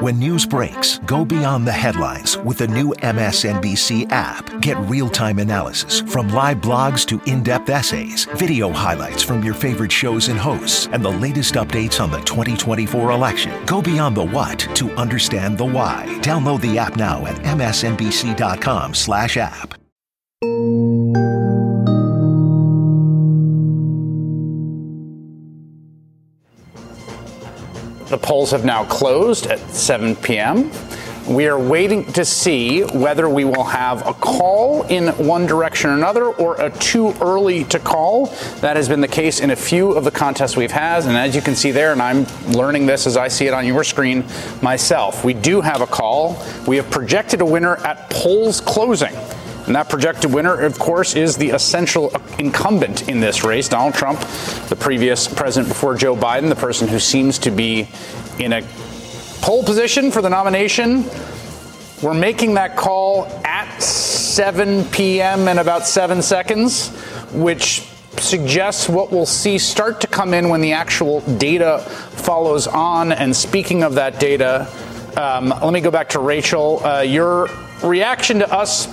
When news breaks, go beyond the headlines with the new MSNBC app. Get real-time analysis from live blogs to in-depth essays, video highlights from your favorite shows and hosts, and the latest updates on the 2024 election. Go beyond the what to understand the why. Download the app now at msnbc.com/app. The polls have now closed at 7 p.m. We are waiting to see whether we will have a call in one direction or another, or a too early to call. That has been the case in a few of the contests we've had. And as you can see there, and I'm learning this as I see it on your screen myself, we do have a call. We have projected a winner at polls closing. And that projected winner, of course, is the essential incumbent in this race, Donald Trump, the previous president before Joe Biden, the person who seems to be in a pole position for the nomination. We're making that call at 7 p.m. in about 7 seconds, which suggests what we'll see start to come in when the actual data follows on. And speaking of that data, let me go back to Rachel. Your reaction to us,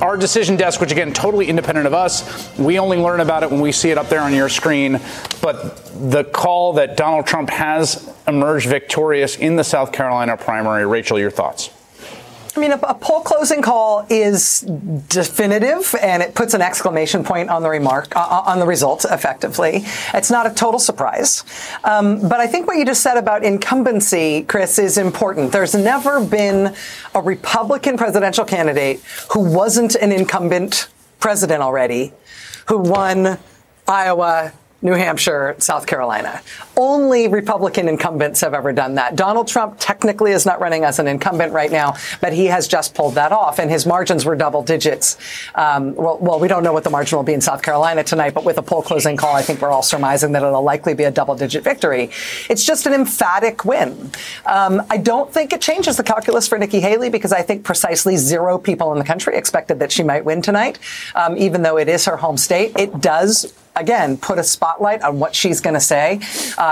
our decision desk, which, again, totally independent of us. We only learn about it when we see it up there on your screen. But the call that Donald Trump has emerged victorious in the South Carolina primary. Rachel, your thoughts? I mean, a poll closing call is definitive, and it puts an exclamation point on the remark, on the result, effectively. It's not a total surprise. But I think what you just said about incumbency, Chris, is important. There's never been a Republican presidential candidate who wasn't an incumbent president already, who won Iowa, New Hampshire, South Carolina. Only Republican incumbents have ever done that. Donald Trump technically is not running as an incumbent right now, but he has just pulled that off, and his margins were double digits. Well, we don't know what the margin will be in South Carolina tonight, but with a poll closing call, I think we're all surmising that it'll likely be a double-digit victory. It's just an emphatic win. I don't think it changes the calculus for Nikki Haley, because I think precisely zero people in the country expected that she might win tonight, even though it is her home state. It does, again, put a spotlight on what she's going to say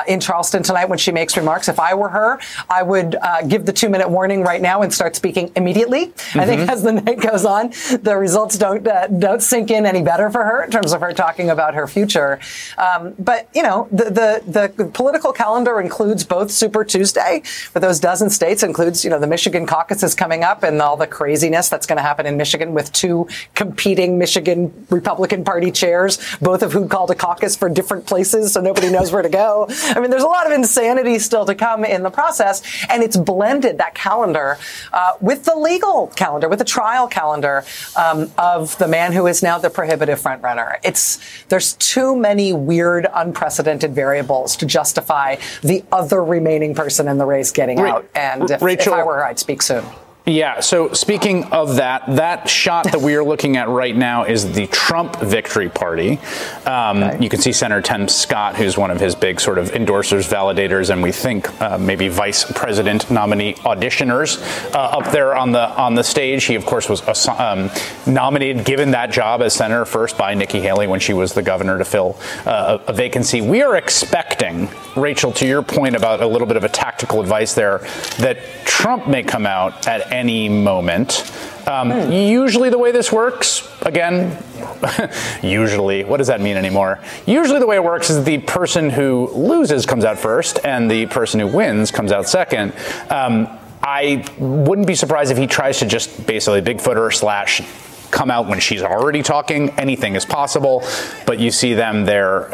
in Charleston tonight when she makes remarks. If I were her, I would give the 2-minute warning right now and start speaking immediately. Mm-hmm. I think as the night goes on, the results don't sink in any better for her in terms of her talking about her future. But, you know, the political calendar includes both Super Tuesday for those dozen states, includes, you know, the Michigan caucuses coming up and all the craziness that's going to happen in Michigan with two competing Michigan Republican Party chairs, both of whom called a caucus for different places, so nobody knows where to go. I mean, there's a lot of insanity still to come in the process, and it's blended, that calendar, with the legal calendar, with the trial calendar of the man who is now the prohibitive frontrunner. There's too many weird, unprecedented variables to justify the other remaining person in the race getting out. And if I were her, I'd speak soon. Yeah. So speaking of that shot that we are looking at right now is the Trump victory party. You can see Senator Tim Scott, who's one of his big sort of endorsers, validators, and we think maybe vice president nominee auditioners up there on the stage. He, of course, was nominated, given that job as senator first by Nikki Haley when she was the governor to fill a vacancy. We are expecting, Rachel, to your point about a little bit of a tactical advice there, that Trump may come out at any moment. Usually the way this works, again, usually, what does that mean anymore? Usually the way it works is the person who loses comes out first and the person who wins comes out second. I wouldn't be surprised if he tries to just basically bigfooter / come out when she's already talking. Anything is possible. But you see them there.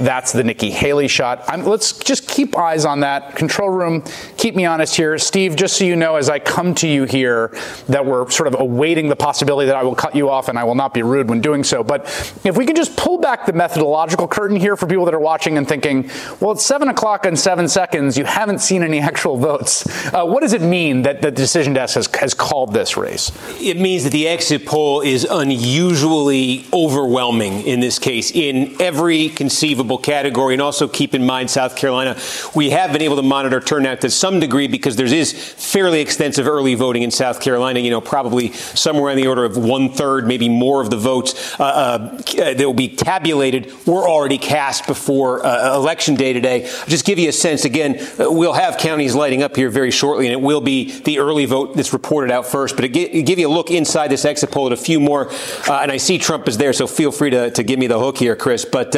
That's the Nikki Haley shot. Let's just keep eyes on that. Control room, keep me honest here. Steve, just so you know, as I come to you here, that we're sort of awaiting the possibility that I will cut you off, and I will not be rude when doing so. But if we could just pull back the methodological curtain here for people that are watching and thinking, well, it's 7 o'clock and 7 seconds. You haven't seen any actual votes. What does it mean that the decision desk has called this race? It means that the exit poll poll is unusually overwhelming in this case in every conceivable category. And also keep in mind, South Carolina, we have been able to monitor turnout to some degree because there is fairly extensive early voting in South Carolina, you know, probably somewhere on the order of 1/3, maybe more of the votes that will be tabulated were already cast before Election Day today. I'll just give you a sense. Again, we'll have counties lighting up here very shortly, and it will be the early vote that's reported out first. But to give you a look inside this exit poll at a few more, and I see Trump is there, so feel free to give me the hook here, Chris. But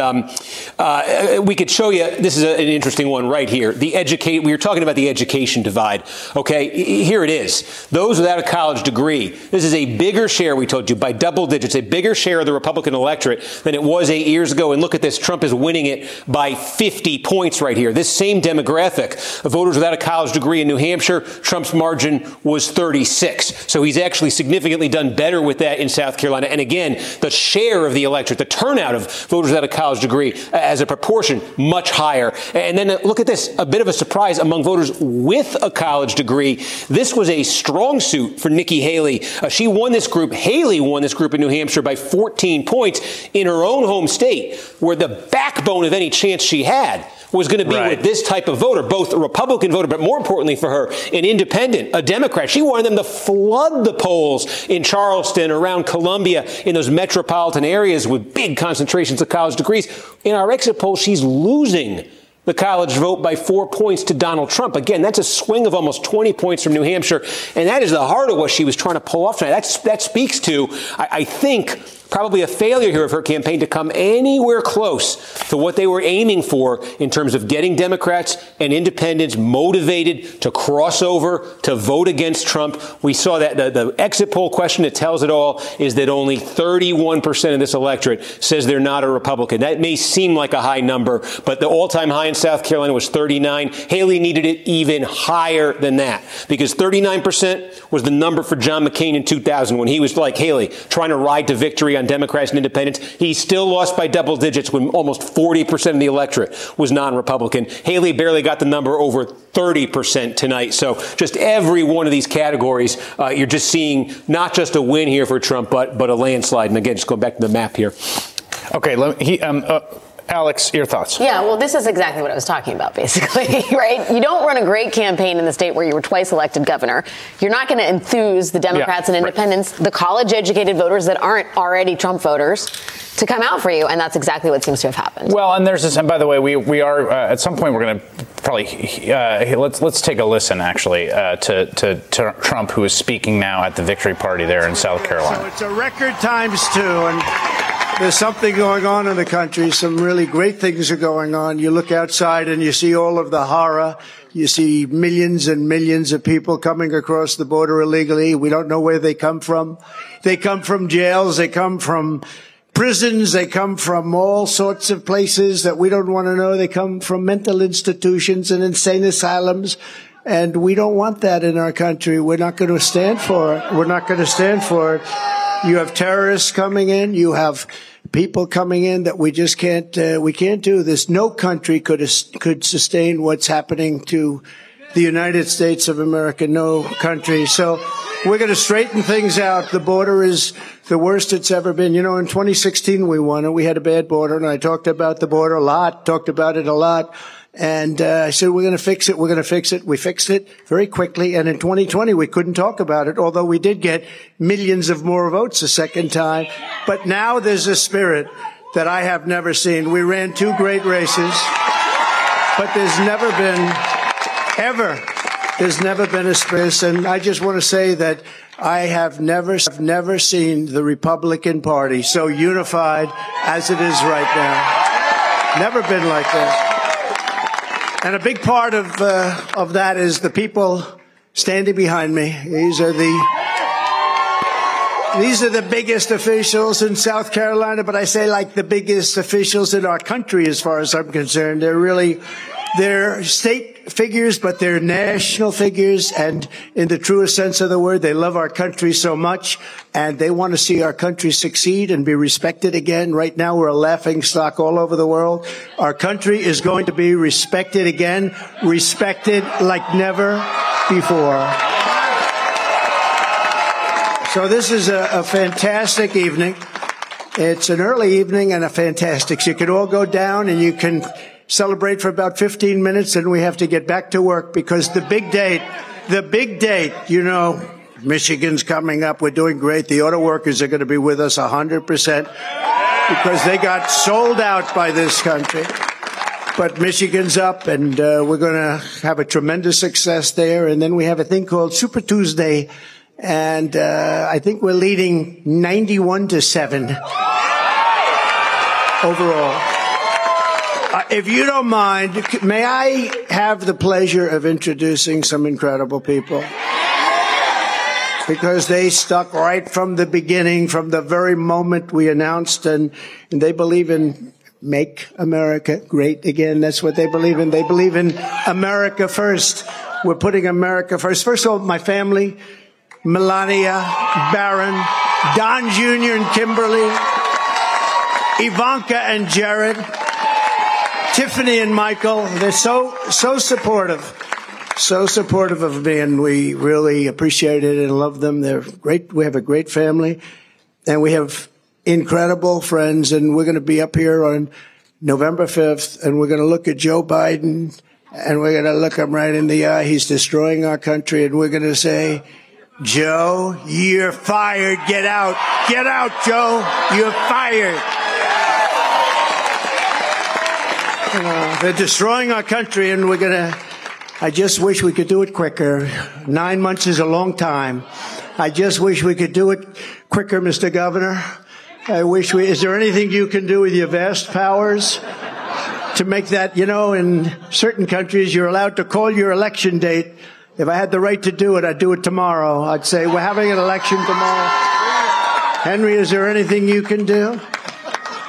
we could show you, this is an interesting one right here. We were talking about the education divide. Okay, here it is. Those without a college degree. This is a bigger share, we told you, by double digits, a bigger share of the Republican electorate than it was 8 years ago. And look at this. Trump is winning it by 50 points right here. This same demographic of voters without a college degree in New Hampshire, Trump's margin was 36. So he's actually significantly done better with that in South Carolina. And again, the share of the electorate, the turnout of voters without a college degree as a proportion, much higher. And then look at this, a bit of a surprise among voters with a college degree. This was a strong suit for Nikki Haley. She won this group. Haley won this group in New Hampshire by 14 points in her own home state, where the backbone of any chance she had was going to be with this type of voter, both a Republican voter, but more importantly for her, an independent, a Democrat. She wanted them to flood the polls in Charleston, around Columbia, in those metropolitan areas with big concentrations of college degrees. In our exit poll, she's losing the college vote by 4 points to Donald Trump. Again, that's a swing of almost 20 points from New Hampshire. And that is the heart of what she was trying to pull off tonight. That speaks to, I think, probably a failure here of her campaign to come anywhere close to what they were aiming for in terms of getting Democrats and independents motivated to cross over, to vote against Trump. We saw that the exit poll question that tells it all is that only 31% of this electorate says they're not a Republican. That may seem like a high number, but the all-time high in South Carolina was 39. Haley needed it even higher than that, because 39% was the number for John McCain in 2000 when he was, like Haley, trying to ride to victory on Democrats and independents. He still lost by double digits when almost 40% of the electorate was non-Republican. Haley barely got the number over 30% tonight. So just every one of these categories, you're just seeing not just a win here for Trump, but a landslide. And again, just going back to the map here. Okay, Alex, your thoughts. Yeah, well, this is exactly what I was talking about, basically, right? You don't run a great campaign in the state where you were twice elected governor. You're not going to enthuse the Democrats and independents, the college-educated voters that aren't already Trump voters, to come out for you. And that's exactly what seems to have happened. Well, and there's this, and by the way, we are at some point we're going to probably let's take a listen, actually, to Trump, who is speaking now at the victory party there in South Carolina. So it's a record times two. And there's something going on in the country. Some really great things are going on. You look outside and you see all of the horror. You see millions and millions of people coming across the border illegally. We don't know where they come from. They come from jails. They come from prisons. They come from all sorts of places that we don't want to know. They come from mental institutions and insane asylums. And we don't want that in our country. We're not going to stand for it. We're not going to stand for it. You have terrorists coming in. You have people coming in that we just can't. We can't do this. No country could sustain what's happening to the United States of America. No country. So we're going to straighten things out. The border is the worst it's ever been. You know, in 2016 we won, and we had a bad border, and I talked about the border a lot. Talked about it a lot. And I said, we're going to fix it. We're going to fix it. We fixed it very quickly. And in 2020, we couldn't talk about it, although we did get millions of more votes a second time. But now there's a spirit that I have never seen. We ran two great races, but there's never been a space. And I just want to say that I have never seen the Republican Party so unified as it is right now. Never been like that. And a big part of that is the people standing behind me. These are the biggest officials in South Carolina, but I say like the biggest officials in our country as far as I'm concerned. They're state figures, but they're national figures. And in the truest sense of the word, they love our country so much, and they want to see our country succeed and be respected again. Right now, we're a laughing stock all over the world. Our country is going to be respected again, respected like never before. So this is a fantastic evening. It's an early evening and a fantastic. So you can all go down and you can celebrate for about 15 minutes, and we have to get back to work because the big date, you know, Michigan's coming up. We're doing great. The auto workers are going to be with us 100% because they got sold out by this country. But Michigan's up, and we're going to have a tremendous success there. And then we have a thing called Super Tuesday, and I think we're leading 91-7 overall. If you don't mind, may I have the pleasure of introducing some incredible people? Because they stuck right from the beginning, from the very moment we announced, and they believe in Make America Great Again. That's what they believe in. They believe in America first. We're putting America first. First of all, my family, Melania, Barron, Don Jr. and Kimberly, Ivanka and Jared, Tiffany and Michael. They're so supportive. So supportive of me, and we really appreciate it and love them. They're great. We have a great family, and we have incredible friends, and we're going to be up here on November 5th, and we're going to look at Joe Biden, and we're going to look him right in the eye. He's destroying our country, and we're going to say, Joe, you're fired. Get out. Get out, Joe. You're fired. They're destroying our country, and we're going to, I just wish we could do it quicker. 9 months is a long time. I just wish we could do it quicker, Mr. Governor. I wish we, is there anything you can do with your vast powers to make that, you know, in certain countries, you're allowed to call your election date. If I had the right to do it, I'd do it tomorrow. I'd say, we're having an election tomorrow. Henry, is there anything you can do?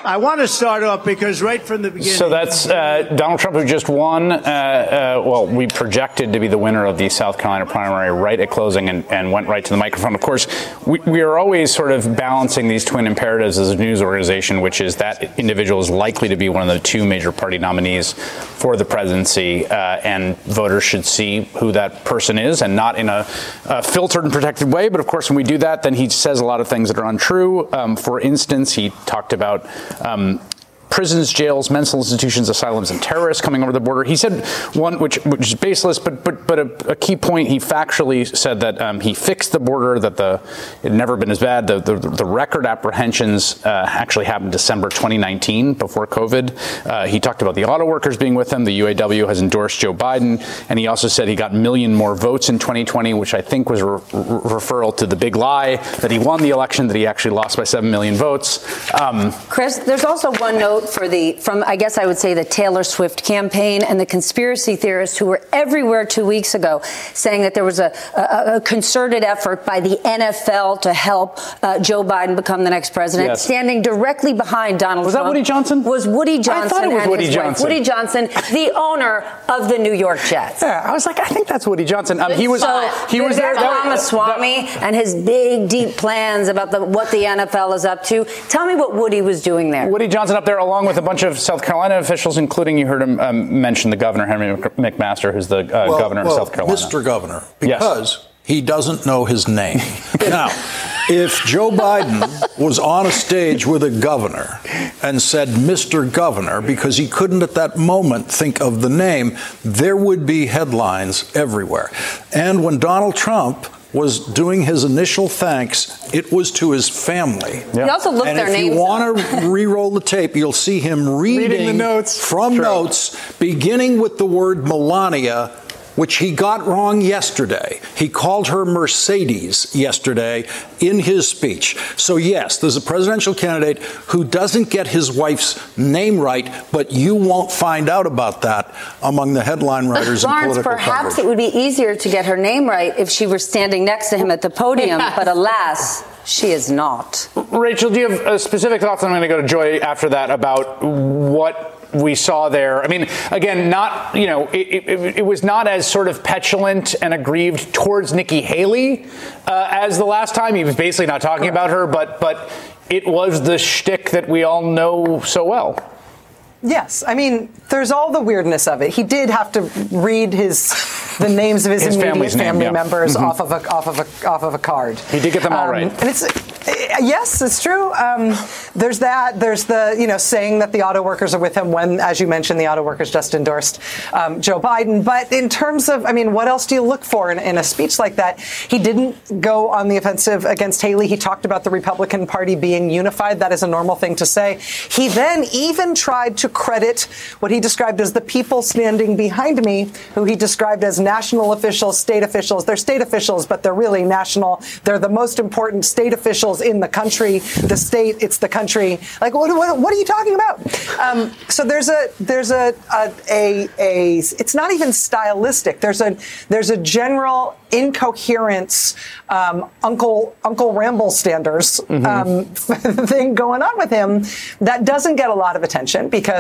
I want to start off because right from the beginning. So that's Donald Trump, who just won. Well, we projected to be the winner of the South Carolina primary right at closing, and went right to the microphone. Of course, we are always sort of balancing these twin imperatives as a news organization, which is that individual is likely to be one of the two major party nominees for the presidency, and voters should see who that person is, and not in a filtered and protected way. But of course, when we do that, then he says a lot of things that are untrue. For instance, he talked about prisons, jails, mental institutions, asylums, and terrorists coming over the border. He said one, which is baseless, but a key point. He factually said that he fixed the border, that it had never been as bad. The record apprehensions actually happened December 2019, before COVID. He talked about the auto workers being with him. The UAW has endorsed Joe Biden, and he also said he got a million more votes in 2020, which I think was a referral to the big lie that he won the election, that he actually lost by 7 million votes. Chris, there's also one note from I guess I would say the Taylor Swift campaign and the conspiracy theorists who were everywhere 2 weeks ago saying that there was a concerted effort by the NFL to help Joe Biden become the next president. Yes. Standing directly behind Donald Trump. Was that Woody Johnson? Was Woody Johnson? I thought it was Woody Johnson. Woody Johnson, the owner of the New York Jets. Yeah, I was like, I think that's Woody Johnson. He was there. Ramaswamy and his big, deep plans about what the NFL is up to. Tell me what Woody was doing there. Woody Johnson up there, along with a bunch of South Carolina officials, including, you heard him mention the governor, Henry McMaster, who's the governor of South Carolina. Mr. Governor, because he doesn't know his name. Now, if Joe Biden was on a stage with a governor and said, Mr. Governor, because he couldn't at that moment think of the name, there would be headlines everywhere. And when Donald Trump was doing his initial thanks, it was to his family. Yep. He also looked their names. And if you want to re-roll the tape, you'll see him reading the notes from notes, beginning with the word Melania, which he got wrong yesterday. He called her Mercedes yesterday in his speech. So, yes, there's a presidential candidate who doesn't get his wife's name right, but you won't find out about that among the headline writers and political coverage. Perhaps it would be easier to get her name right if she were standing next to him at the podium, but alas, she is not. Rachel, do you have specific thoughts? I'm going to go to Joy after that about what we saw there. I mean, again, not, you know, it was not as sort of petulant and aggrieved towards Nikki Haley as the last time. He was basically not talking about her, but it was the shtick that we all know so well. Yes. I mean, there's all the weirdness of it. He did have to read the names of his immediate family members off of a card. He did get them all right. And yes, it's true. There's that. There's the, saying that the auto workers are with him when, as you mentioned, the auto workers just endorsed Joe Biden. But in terms of, what else do you look for in a speech like that? He didn't go on the offensive against Haley. He talked about the Republican Party being unified. That is a normal thing to say. He then even tried to credit what he described as the people standing behind me, who he described as national officials, state officials. They're state officials, but they're really national. They're the most important state officials in the country. The state, it's the country. Like, what are you talking about? So there's a it's not even stylistic. There's a general incoherence, Uncle Ramble Sanders thing going on with him that doesn't get a lot of attention because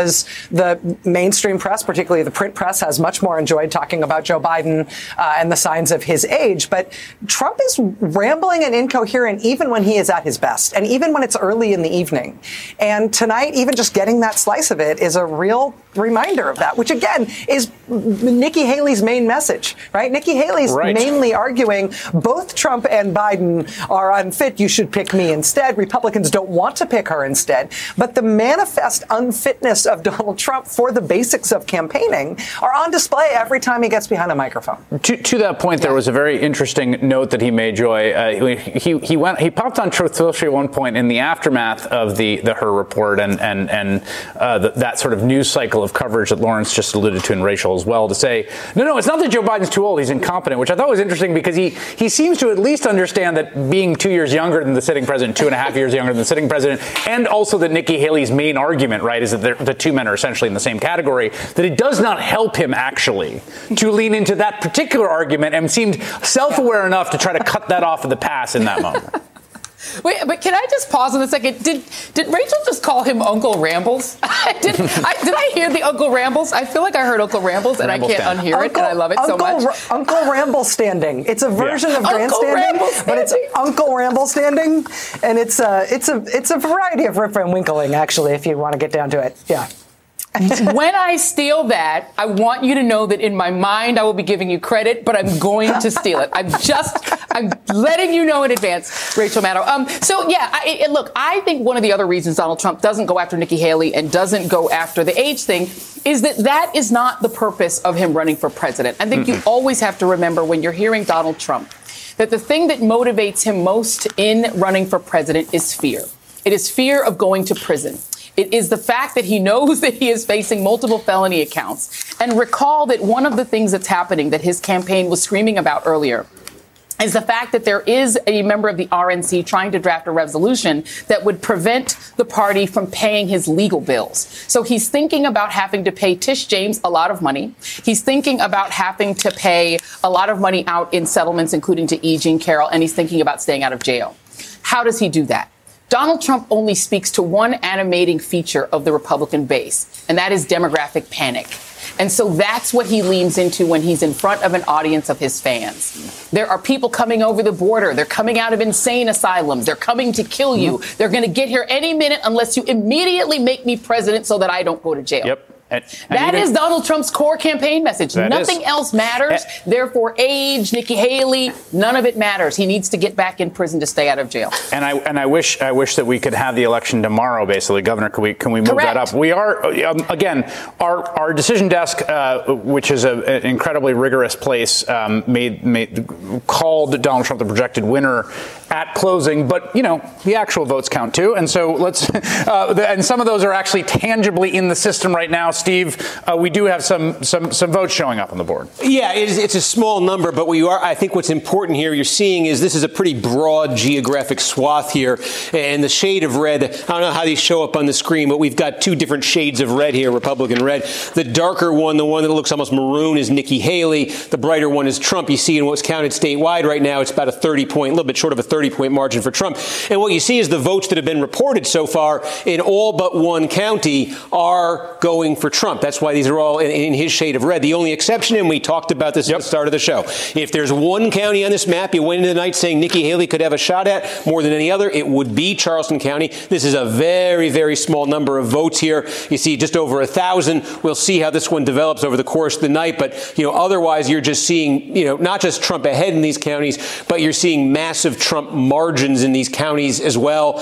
the mainstream press, particularly the print press, has much more enjoyed talking about Joe Biden and the signs of his age. But Trump is rambling and incoherent even when he is at his best and even when it's early in the evening. And tonight, even just getting that slice of it is a real reminder of that, which again is Nikki Haley's main message, right? Nikki Haley's mainly arguing both Trump and Biden are unfit. You should pick me instead. Republicans don't want to pick her instead. But the manifest unfitness of Donald Trump for the basics of campaigning are on display every time he gets behind a microphone. To that point, there was a very interesting note that he made, Joy. He popped on Truth Social at one point in the aftermath of the her report and that sort of news cycle of coverage that Lawrence just alluded to, and Rachel as well, to say, no, it's not that Joe Biden's too old. He's incompetent, which I thought was interesting because he seems to at least understand that being 2 years younger than the sitting president, 2.5 years younger than the sitting president, and also that Nikki Haley's main argument, right, is that the two men are essentially in the same category, that it does not help him actually to lean into that particular argument, and seemed self-aware enough to try to cut that off of the pass in that moment. Wait, but can I just pause on a second? Did Rachel just call him Uncle Rambles? Did I hear the Uncle Rambles? I feel like I heard Uncle Rambles, and Ramble I can't unhear it, and I love it so much. Uncle Ramble standing. It's a version of grandstanding, but it's Uncle Ramble standing, and it's a variety of Rip Van Winkling, actually, if you want to get down to it. Yeah. When I steal that, I want you to know that in my mind I will be giving you credit, but I'm going to steal it. I'm letting you know in advance, Rachel Maddow. Look, I think one of the other reasons Donald Trump doesn't go after Nikki Haley and doesn't go after the age thing is that is not the purpose of him running for president. I think you always have to remember when you're hearing Donald Trump that the thing that motivates him most in running for president is fear. It is fear of going to prison. It is the fact that he knows that he is facing multiple felony accounts. And recall that one of the things that's happening that his campaign was screaming about earlier is the fact that there is a member of the RNC trying to draft a resolution that would prevent the party from paying his legal bills. So he's thinking about having to pay Tish James a lot of money. He's thinking about having to pay a lot of money out in settlements, including to E. Jean Carroll, and he's thinking about staying out of jail. How does he do that? Donald Trump only speaks to one animating feature of the Republican base, and that is demographic panic. And so that's what he leans into when he's in front of an audience of his fans. There are people coming over the border. They're coming out of insane asylums. They're coming to kill you. They're going to get here any minute unless you immediately make me president so that I don't go to jail. Yep. That is Donald Trump's core campaign message. Nothing else matters. Therefore, age, Nikki Haley, none of it matters. He needs to get back in prison to stay out of jail. And I wish that we could have the election tomorrow, basically. Governor, can we move that up? We are, again, our decision desk, which is an incredibly rigorous place, called Donald Trump the projected winner at closing. But, the actual votes count, too. And so and some of those are actually tangibly in the system right now. Steve, we do have some votes showing up on the board. Yeah, it's a small number, but I think what's important here, you're seeing is this is a pretty broad geographic swath here, and the shade of red, I don't know how these show up on the screen, but we've got two different shades of red here, Republican red. The darker one, the one that looks almost maroon, is Nikki Haley. The brighter one is Trump. You see in what's counted statewide right now, it's about a 30-point, a little bit short of a 30 30-point margin for Trump. And what you see is the votes that have been reported so far in all but one county are going for Trump. That's why these are all in his shade of red. The only exception, and we talked about this at the start of the show, if there's one county on this map you went into the night saying Nikki Haley could have a shot at more than any other, it would be Charleston County. This is a very, very small number of votes here. You see just over 1,000. We'll see how this one develops over the course of the night. But, you know, otherwise you're just seeing, you know, not just Trump ahead in these counties, but you're seeing massive Trump margins in these counties as well.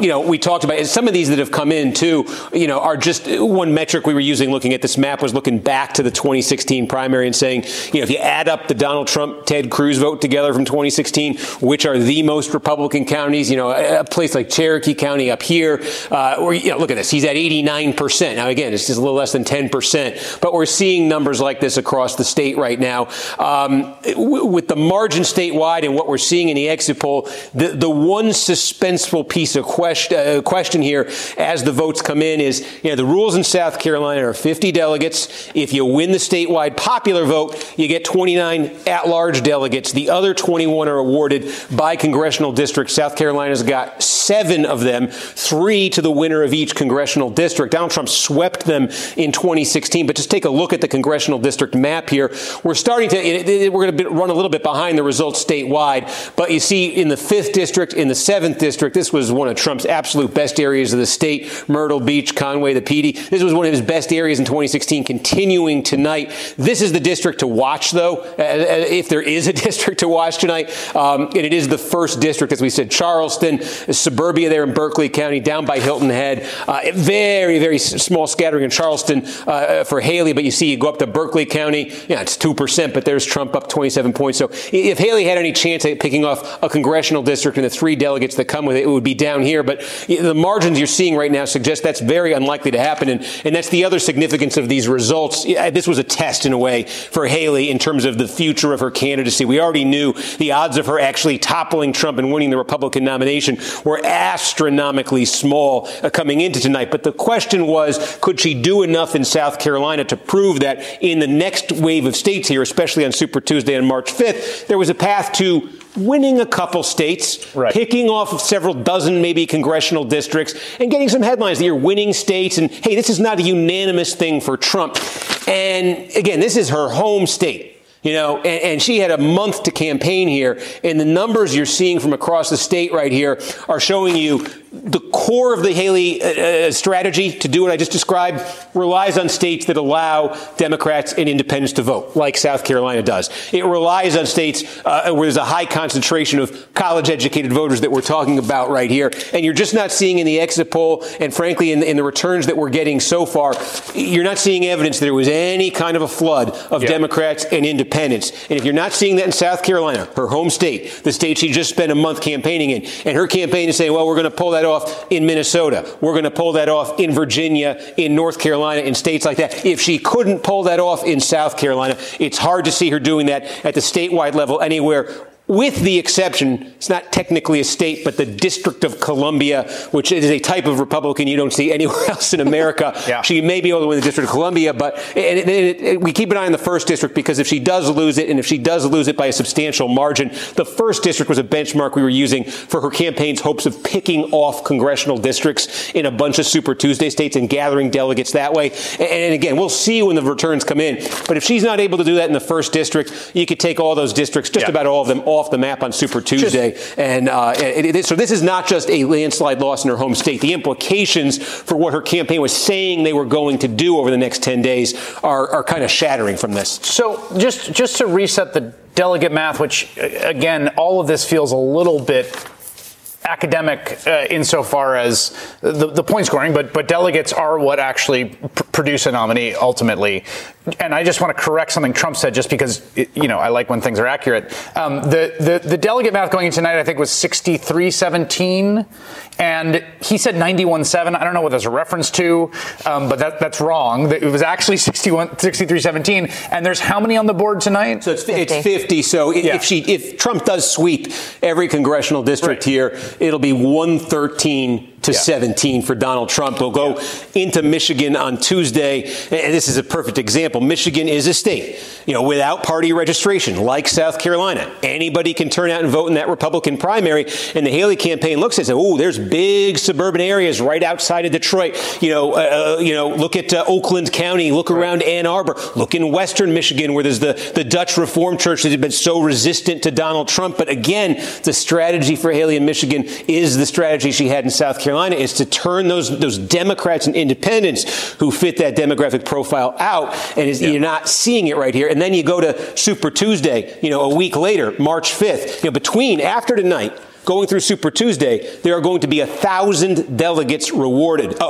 You know, we talked about it. Some of these that have come in, too, you know, are just one metric we were using looking at this map was looking back to the 2016 primary and saying, you know, if you add up the Donald Trump, Ted Cruz vote together from 2016, which are the most Republican counties, you know, a place like Cherokee County up here, or, you know, look at this. He's at 89%. Now, again, it's just a little less than 10%. But we're seeing numbers like this across the state right now. With the margin statewide and what we're seeing in the exit poll, the one suspenseful piece of question here as the votes come in is, you know, the rules in South Carolina are 50 delegates. If you win the statewide popular vote, you get 29 at-large delegates. The other 21 are awarded by congressional district. South Carolina's got 7 of them, 3 to the winner of each congressional district. Donald Trump swept them in 2016, but just take a look at the congressional district map here. We're going to run a little bit behind the results statewide, but you see in the 5th district, in the 7th district, this was one of Trump's absolute best areas of the state, Myrtle Beach, Conway, the Petey. This was one of his best areas in 2016, continuing tonight. This is the district to watch, though, if there is a district to watch tonight. And it is the 1st district, as we said, Charleston, suburbia there in Berkeley County, down by Hilton Head. Very, very small scattering in Charleston for Haley, but you see you go up to Berkeley County, yeah, it's 2%, but there's Trump up 27 points. So if Haley had any chance at picking off a congressional district and the 3 delegates that come with it, it would be down here. But the margins you're seeing right now suggest that's very unlikely to happen. And that's the other significance of these results. This was a test, in a way, for Haley in terms of the future of her candidacy. We already knew the odds of her actually toppling Trump and winning the Republican nomination were astronomically small coming into tonight. But the question was, could she do enough in South Carolina to prove that in the next wave of states here, especially on Super Tuesday on March 5th, there was a path to winning a couple states, right, picking off of several dozen maybe congressional districts and getting some headlines that you're winning states and, hey, this is not a unanimous thing for Trump. And again, this is her home state. You know, and she had a month to campaign here. And the numbers you're seeing from across the state right here are showing you the core of the Haley strategy to do what I just described relies on states that allow Democrats and independents to vote, like South Carolina does. It relies on states where there's a high concentration of college-educated voters that we're talking about right here. And you're just not seeing in the exit poll, and frankly, in the returns that we're getting so far, you're not seeing evidence that there was any kind of a flood of Democrats and independents. And if you're not seeing that in South Carolina, her home state, the state she just spent a month campaigning in, and her campaign is saying, well, we're going to pull that off in Minnesota. We're going to pull that off in Virginia, in North Carolina, in states like that. If she couldn't pull that off in South Carolina, it's hard to see her doing that at the statewide level anywhere. With the exception, it's not technically a state, but the District of Columbia, which is a type of Republican you don't see anywhere else in America. She may be able to win the District of Columbia, but we keep an eye on the 1st district because if she does lose it, and if she does lose it by a substantial margin, the 1st district was a benchmark we were using for her campaign's hopes of picking off congressional districts in a bunch of Super Tuesday states and gathering delegates that way. And again, we'll see when the returns come in. But if she's not able to do that in the 1st district, you could take all those districts, just about all of them, off the map on Super Tuesday. So this is not just a landslide loss in her home state. The implications for what her campaign was saying they were going to do over the next 10 days are kind of shattering from this. So just to reset the delegate math, which, again, all of this feels a little bit academic insofar as the point scoring, but delegates are what actually produce a nominee ultimately. And I just want to correct something Trump said, just because, you know, I like when things are accurate. The delegate math going in tonight, I think, was 63-17, and he said 91-7. I don't know what that's a reference to, but that's wrong. It was actually 63-17. And there's how many on the board tonight? So it's 50. So if Trump does sweep every congressional district here, it'll be 113 to 17 for Donald Trump. They'll go into Michigan on Tuesday. And this is a perfect example. Michigan is a state, you know, without party registration, like South Carolina. Anybody can turn out and vote in that Republican primary. And the Haley campaign looks at it, oh, there's big suburban areas right outside of Detroit. Look at Oakland County, look around Ann Arbor, look in Western Michigan, where there's the Dutch Reformed Church that has been so resistant to Donald Trump. But again, the strategy for Haley in Michigan is the strategy she had in South Carolina, is to turn those Democrats and independents who fit that demographic profile out. And you're not seeing it right here. And then you go to Super Tuesday, a week later, March 5th, after tonight, going through Super Tuesday, there are going to be 1,000 delegates awarded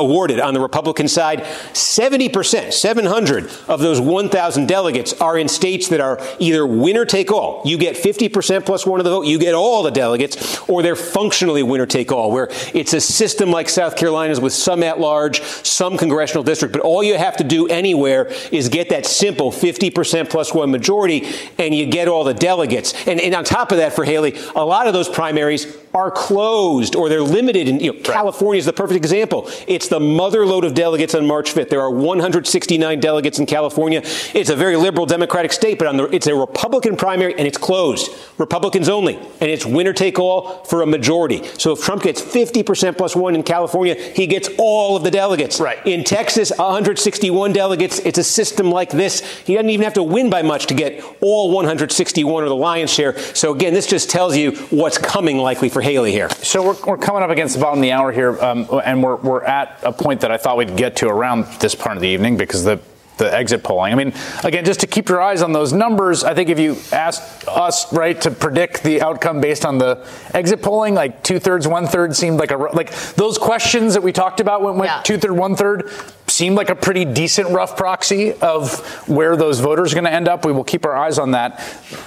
on the Republican side. 70%, 700 of those 1,000 delegates are in states that are either winner take all. You get 50% plus one of the vote. You get all the delegates, or they're functionally winner take all, where it's a system like South Carolina's with some at large, some congressional district. But all you have to do anywhere is get that simple 50% plus one majority, and you get all the delegates. And on top of that, for Haley, a lot of those primaries are closed or they're limited. And California is the perfect example. It's the mother load of delegates on March 5th. There are 169 delegates in California. It's a very liberal Democratic state, but it's a Republican primary and it's closed. Republicans only. And it's winner take all for a majority. So if Trump gets 50% plus one in California, he gets all of the delegates. Right. In Texas, 161 delegates. It's a system like this. He doesn't even have to win by much to get all 161 or the lion's share. So again, this just tells you what's coming likely for Haley here. So we're coming up against the bottom of the hour here, and we're at a point that I thought we'd get to around this part of the evening because the exit polling. I mean, again, just to keep your eyes on those numbers, I think if you asked us, right, to predict the outcome based on the exit polling, like 2/3, 1/3 seemed like those questions that we talked about went 2/3, 1/3 seemed like a pretty decent rough proxy of where those voters are going to end up. We will keep our eyes on that.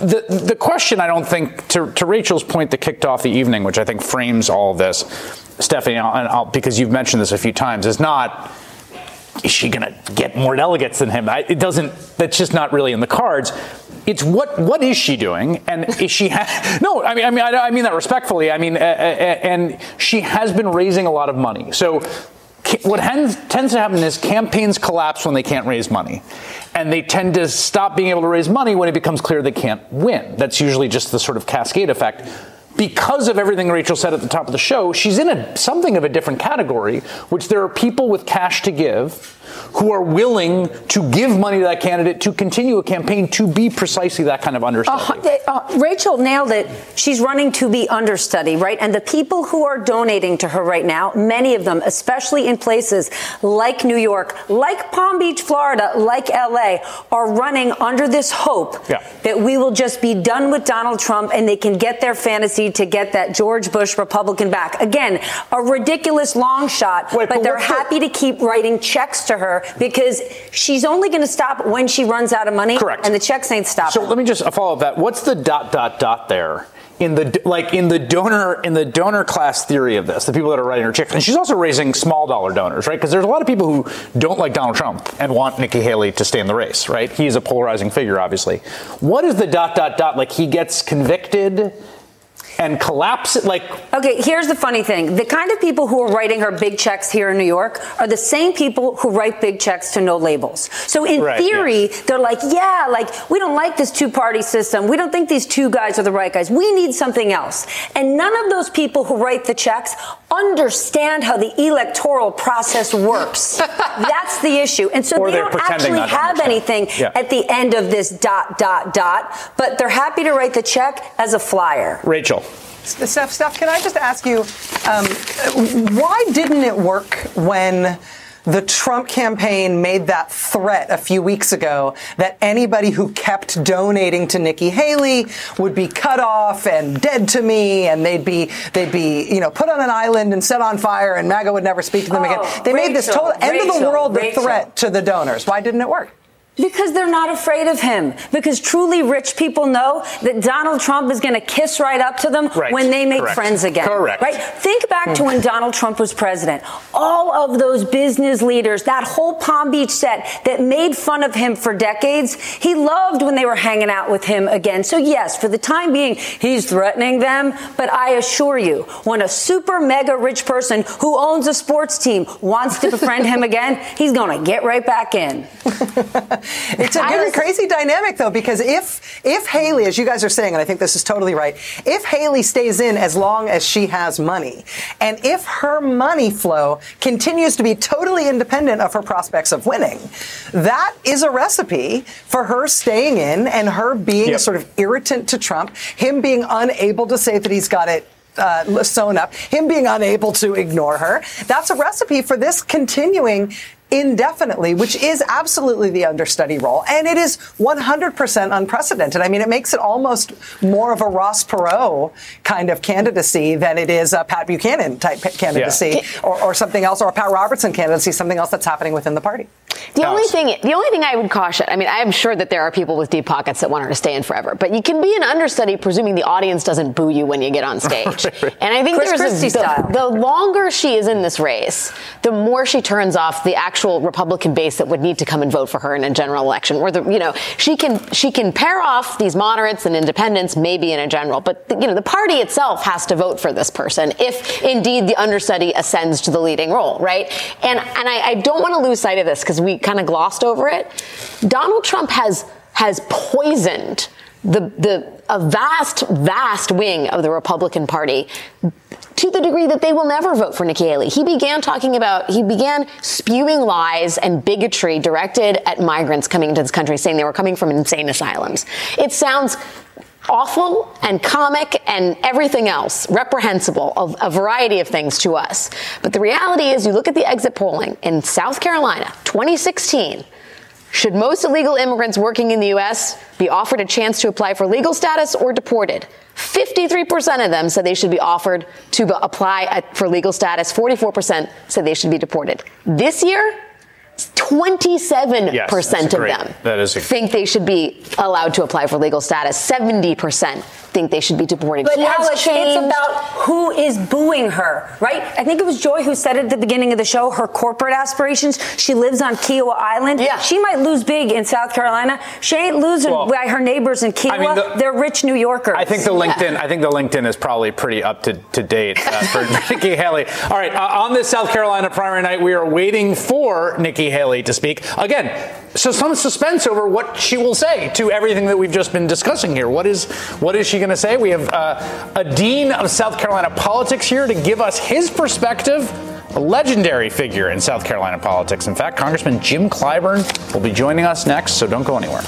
The question, I don't think, to Rachel's point that kicked off the evening, which I think frames all of this, Stephanie, because you've mentioned this a few times, is not, is she going to get more delegates than him? It doesn't. That's just not really in the cards. It's what is she doing? And is she? No, I mean that respectfully. I mean, and she has been raising a lot of money. So what tends to happen is campaigns collapse when they can't raise money, and they tend to stop being able to raise money when it becomes clear they can't win. That's usually just the sort of cascade effect. Because of everything Rachel said at the top of the show, she's in something of a different category, which there are people with cash to give who are willing to give money to that candidate to continue a campaign to be precisely that kind of understudy. Rachel nailed it. She's running to be understudy, right? And the people who are donating to her right now, many of them, especially in places like New York, like Palm Beach, Florida, like L.A., are running under this hope that we will just be done with Donald Trump and they can get their fantasy to get that George Bush Republican back. Again, a ridiculous long shot, but they're happy to keep writing checks to her because she's only going to stop when she runs out of money. Correct. And the checks ain't stopping. So let me just follow up that. What's the ... there? In the donor class theory of this, the people that are writing her checks, and she's also raising small dollar donors, right? Because there's a lot of people who don't like Donald Trump and want Nikki Haley to stay in the race, right? He is a polarizing figure, obviously. What is the ... like? He gets convicted and collapse it like... Okay, here's the funny thing. The kind of people who are writing her big checks here in New York are the same people who write big checks to no labels. So in theory, they're like, we don't like this two-party system. We don't think these two guys are the right guys. We need something else. And none of those people who write the checks understand how the electoral process works. That's the issue. And so they don't actually have anything at the end of this ... but they're happy to write the check as a flyer. Rachel. Steph, can I just ask you, why didn't it work when the Trump campaign made that threat a few weeks ago that anybody who kept donating to Nikki Haley would be cut off and dead to me, and they'd be put on an island and set on fire, and MAGA would never speak to them again? They made this total end of the world threat to the donors. Why didn't it work? Because they're not afraid of him. Because truly rich people know that Donald Trump is going to kiss right up to them when they make friends again. Right? Think back to when Donald Trump was president. All of those business leaders, that whole Palm Beach set that made fun of him for decades, he loved when they were hanging out with him again. So, yes, for the time being, he's threatening them. But I assure you, when a super mega rich person who owns a sports team wants to befriend him again, he's going to get right back in. It's a very crazy dynamic, though, because if Haley, as you guys are saying, and I think this is totally right, if Haley stays in as long as she has money, and if her money flow continues to be totally independent of her prospects of winning, that is a recipe for her staying in and her being a sort of irritant to Trump, him being unable to say that he's got it sewn up, him being unable to ignore her. That's a recipe for this continuing indefinitely, which is absolutely the understudy role. And it is 100% unprecedented. I mean, it makes it almost more of a Ross Perot kind of candidacy than it is a Pat Buchanan type candidacy or something else, or a Pat Robertson candidacy, something else that's happening within the party. The only thing I would caution, I mean, I'm sure that there are people with deep pockets that want her to stay in forever, but you can be an understudy presuming the audience doesn't boo you when you get on stage. And I think the longer she is in this race, the more she turns off the actual Republican base that would need to come and vote for her in a general election. Or she can pair off these moderates and independents maybe in a general, but the party itself has to vote for this person if indeed the understudy ascends to the leading role, right? And I don't want to lose sight of this because we kind of glossed over it. Donald Trump has poisoned a vast wing of the Republican Party to the degree that they will never vote for Nikki Haley. He began spewing lies and bigotry directed at migrants coming into this country, saying they were coming from insane asylums. It sounds awful and comic and everything else, reprehensible, a variety of things to us. But the reality is, you look at the exit polling in South Carolina, 2016, should most illegal immigrants working in the U.S. be offered a chance to apply for legal status or deported? 53% of them said they should be offered to apply for legal status. 44% said they should be deported. This year, 27% think they should be allowed to apply for legal status. 70% think they should be deported. But Alex, it's about who is booing her, right? I think it was Joy who said at the beginning of the show her corporate aspirations. She lives on Kiowa Island. Yeah. She might lose big in South Carolina. She ain't losing by her neighbors in Kiowa. I mean, they're rich New Yorkers. I think the LinkedIn is probably pretty up to date for Nikki Haley. All right, on this South Carolina primary night, we are waiting for Nikki Haley to speak again. So some suspense over what she will say to everything that we've just been discussing here. What is she going to say? We have a dean of South Carolina politics here to give us his perspective. A legendary figure in South Carolina politics. In fact, Congressman Jim Clyburn will be joining us next, so don't go anywhere.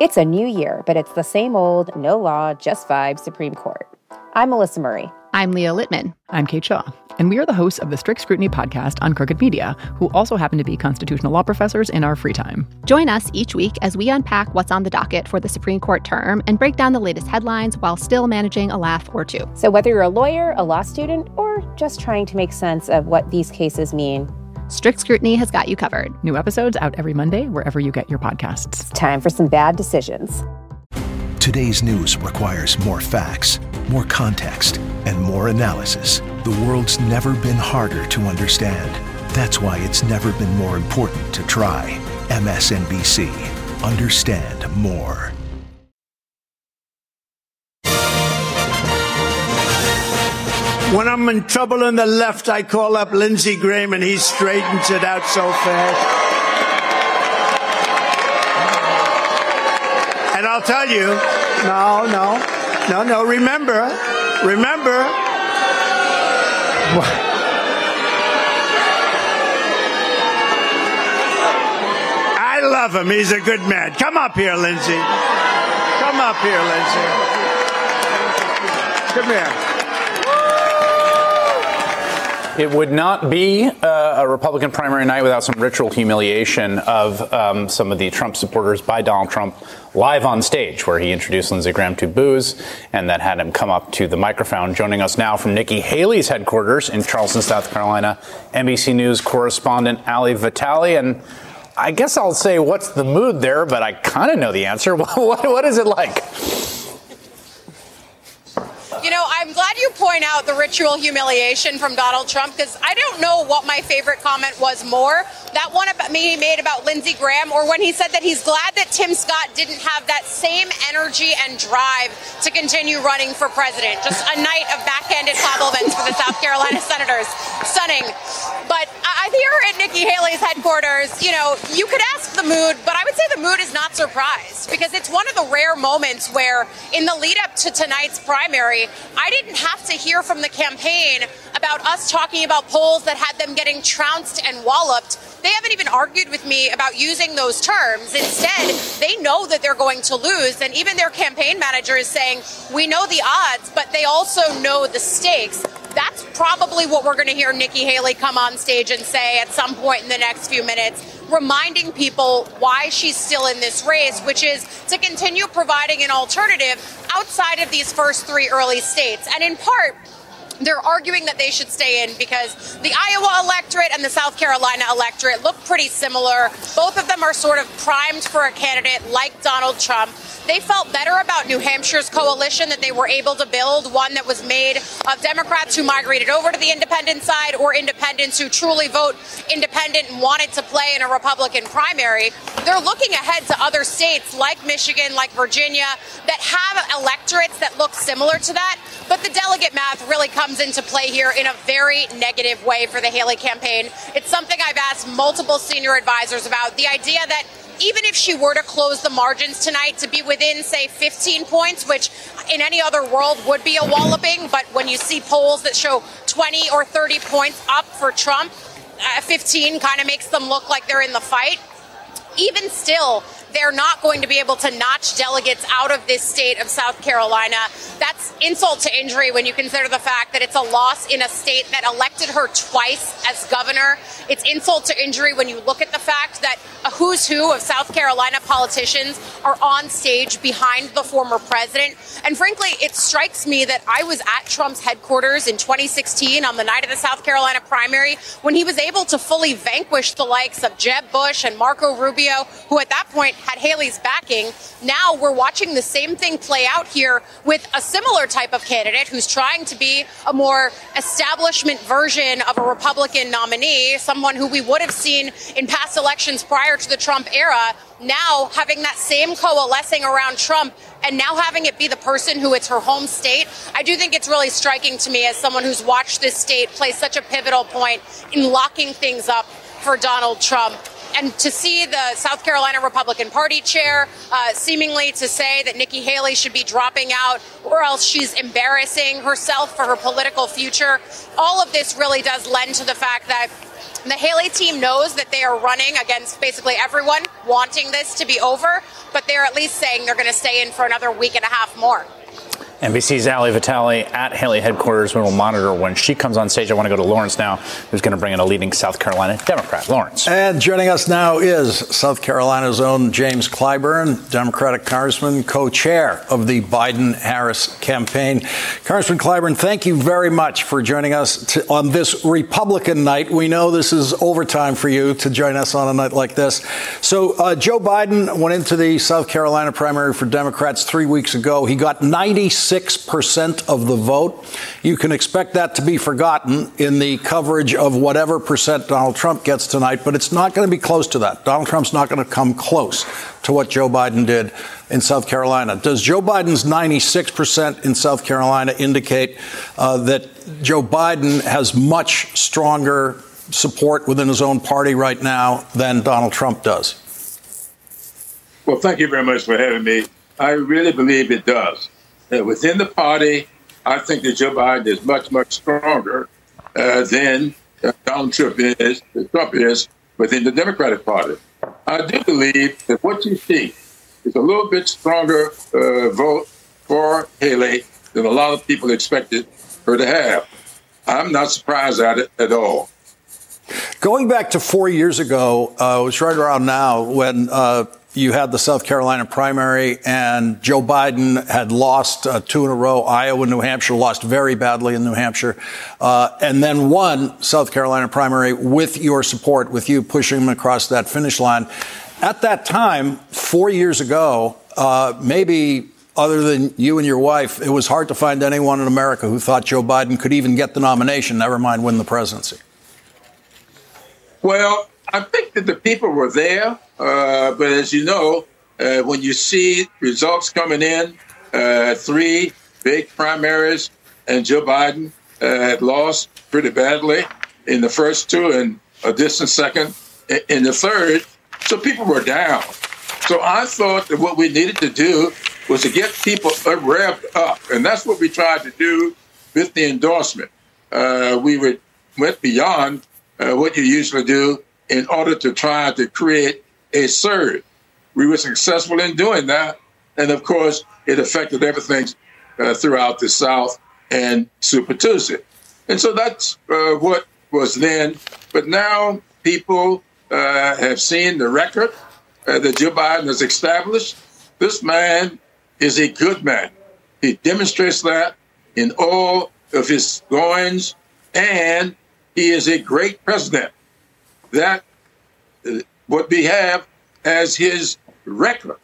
It's a new year, but it's the same old, no law, just vibe Supreme Court. I'm Melissa Murray. I'm Leah Littman. I'm Kate Shaw. And we are the hosts of the Strict Scrutiny podcast on Crooked Media, who also happen to be constitutional law professors in our free time. Join us each week as we unpack what's on the docket for the Supreme Court term and break down the latest headlines while still managing a laugh or two. So whether you're a lawyer, a law student, or just trying to make sense of what these cases mean, Strict Scrutiny has got you covered. New episodes out every Monday, wherever you get your podcasts. It's time for some bad decisions. Today's news requires more facts, more context, and more analysis. The world's never been harder to understand. That's why it's never been more important to try. MSNBC. Understand more. When I'm in trouble on the left, I call up Lindsey Graham, and he straightens it out so fast. And I'll tell you, no, remember, I love him. He's a good man. Come up here, Lindsey. Come here. It would not be a Republican primary night without some ritual humiliation of some of the Trump supporters by Donald Trump live on stage, where he introduced Lindsey Graham to boos and then had him come up to the microphone. Joining us now from Nikki Haley's headquarters in Charleston, South Carolina, NBC News correspondent Ali Vitale. And I guess I'll say, what's the mood there? But I kind of know the answer. What is it like? You know, I'm glad you point out the ritual humiliation from Donald Trump, because I don't know what my favorite comment was more. That one about me he made about Lindsey Graham, or when he said that he's glad that Tim Scott didn't have that same energy and drive to continue running for president. Just a night of backhanded compliments for the South Carolina senators. Stunning. But I here at Nikki Haley's headquarters, you know, you could ask the mood, but I would say the mood is not surprised, because it's one of the rare moments where in the lead up to tonight's primary, I didn't have to hear from the campaign about us talking about polls that had them getting trounced and walloped. They haven't even argued with me about using those terms. Instead, they know that they're going to lose. And even their campaign manager is saying, we know the odds, but they also know the stakes. That's probably what we're going to hear Nikki Haley come on stage and say at some point in the next few minutes, reminding people why she's still in this race, which is to continue providing an alternative outside of these first three early states. And in part, they're arguing that they should stay in because the Iowa electorate and the South Carolina electorate look pretty similar. Both of them are sort of primed for a candidate like Donald Trump. They felt better about New Hampshire's coalition that they were able to build, one that was made of Democrats who migrated over to the independent side or independents who truly vote independent and wanted to play in a Republican primary. They're looking ahead to other states like Michigan, like Virginia, that have electorates that look similar to that. But the delegate math really comes into play here in a very negative way for the Haley campaign. It's something I've asked multiple senior advisors about, the idea that even if she were to close the margins tonight to be within, say, 15 points, which in any other world would be a walloping, but when you see polls that show 20 or 30 points up for Trump, 15 kind of makes them look like they're in the fight. Even still, they're not going to be able to notch delegates out of this state of South Carolina. That's insult to injury when you consider the fact that it's a loss in a state that elected her twice as governor. It's insult to injury when you look at the fact that a who's who of South Carolina politicians are on stage behind the former president. And frankly, it strikes me that I was at Trump's headquarters in 2016 on the night of the South Carolina primary when he was able to fully vanquish the likes of Jeb Bush and Marco Rubio, who at that point had Haley's backing. Now we're watching the same thing play out here with a similar type of candidate who's trying to be a more establishment version of a Republican nominee, someone who we would have seen in past elections prior to the Trump era, now having that same coalescing around Trump and now having it be the person who it's her home state. I do think it's really striking to me as someone who's watched this state play such a pivotal point in locking things up for Donald Trump. And to see the South Carolina Republican Party chair seemingly to say that Nikki Haley should be dropping out or else she's embarrassing herself for her political future, all of this really does lend to the fact that the Haley team knows that they are running against basically everyone wanting this to be over, but they're at least saying they're going to stay in for another week and a half more. NBC's Ali Vitale at Haley headquarters. We will monitor when she comes on stage. I want to go to Lawrence now, who's going to bring in a leading South Carolina Democrat. Lawrence. And joining us now is South Carolina's own James Clyburn, Democratic congressman, co-chair of the Biden-Harris campaign. Congressman Clyburn, thank you very much for joining us on this Republican night. We know this is overtime for you to join us on a night like this. So Joe Biden went into the South Carolina primary for Democrats 3 weeks ago. He got 96% of the vote. You can expect that to be forgotten in the coverage of whatever percent Donald Trump gets tonight, but it's not going to be close to that. Donald Trump's not going to come close to what Joe Biden did in South Carolina. Does Joe Biden's 96% in South Carolina indicate that Joe Biden has much stronger support within his own party right now than Donald Trump does? Well, thank you very much for having me. I really believe it does. Within the party, I think that Joe Biden is much, much stronger than Donald Trump is, within the Democratic Party. I do believe that what you see is a little bit stronger vote for Haley than a lot of people expected her to have. I'm not surprised at it at all. Going back to 4 years ago, it was right around now when you had the South Carolina primary and Joe Biden had lost two in a row. Iowa, New Hampshire, lost very badly in New Hampshire, and then won South Carolina primary with your support, with you pushing him across that finish line. At that time, 4 years ago, maybe other than you and your wife, it was hard to find anyone in America who thought Joe Biden could even get the nomination, never mind win the presidency. Well, I think that the people were there. But as you know, when you see results coming in, three big primaries, and Joe Biden had lost pretty badly in the first two and a distant second in the third. So people were down. So I thought that what we needed to do was to get people revved up. And that's what we tried to do with the endorsement. We went beyond what you usually do in order to try to create a surge. We were successful in doing that. And, of course, it affected everything throughout the South and Super Tuesday. And so that's what was then. But now people have seen the record that Joe Biden has established. This man is a good man. He demonstrates that in all of his goings, and he is a great president. That what we have as his record,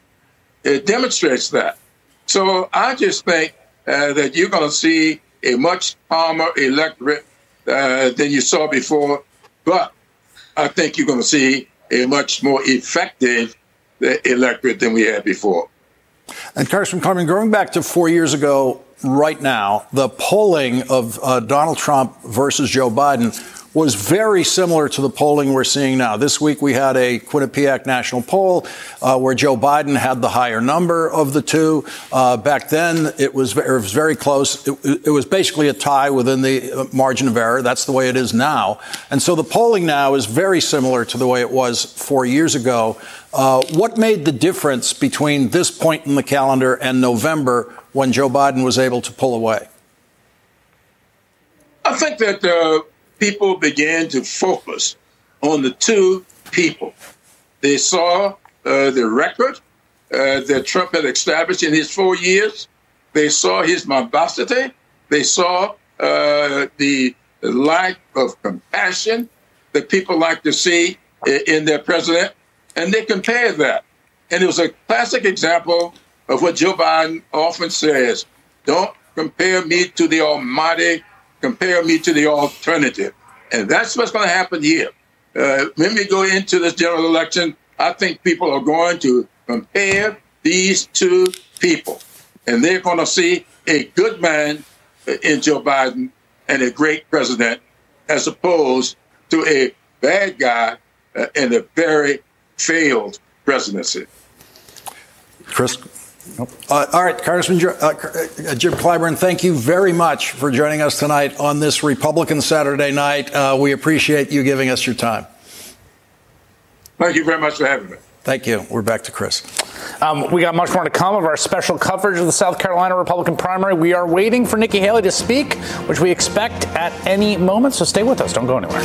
it demonstrates that. So I just think that you're going to see a much calmer electorate than you saw before, but I think you're going to see a much more effective electorate than we had before. And Congressman Clyburn, going back to 4 years ago right now, the polling of Donald Trump versus Joe Biden was very similar to the polling we're seeing now. This week we had a Quinnipiac national poll where Joe Biden had the higher number of the two. Back then it was very close. It was basically a tie within the margin of error. That's the way it is now. And so the polling now is very similar to the way it was 4 years ago. What made the difference between this point in the calendar and November when Joe Biden was able to pull away? I think that people began to focus on the two people. They saw the record that Trump had established in his 4 years. They saw his mendacity. They saw the lack of compassion that people like to see in their president. And they compared that. And it was a classic example of what Joe Biden often says: don't compare me to the almighty, compare me to the alternative. And that's what's going to happen here. When we go into this general election, I think people are going to compare these two people. And they're going to see a good man in Joe Biden and a great president, as opposed to a bad guy and a very failed presidency. Chris? Nope. All right, Congressman Jim Clyburn, thank you very much for joining us tonight on this Republican Saturday night. We appreciate you giving us your time. Thank you very much for having me. Thank you. We're back to Chris. We got much more to come of our special coverage of the South Carolina Republican primary. We are waiting for Nikki Haley to speak, which we expect at any moment. So stay with us. Don't go anywhere.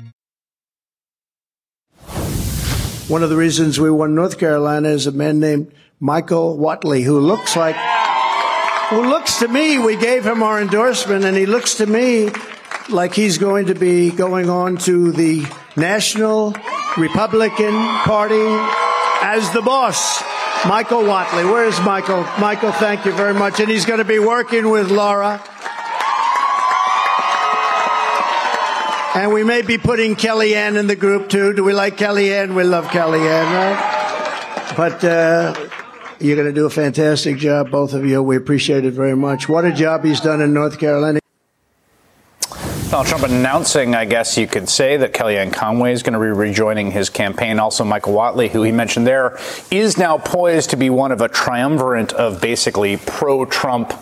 One of the reasons we won North Carolina is a man named Michael Whatley, who looks to me, we gave him our endorsement, and he looks to me like he's going to be going on to the National Republican Party as the boss. Michael Whatley. Where's Michael? Michael, thank you very much. And he's going to be working with Laura. And we may be putting Kellyanne in the group, too. Do we like Kellyanne? We love Kellyanne, right? But you're going to do a fantastic job, both of you. We appreciate it very much. What a job he's done in North Carolina. Donald Trump announcing, I guess you could say, that Kellyanne Conway is going to be rejoining his campaign. Also, Michael Whatley, who he mentioned there, is now poised to be one of a triumvirate of basically pro-Trump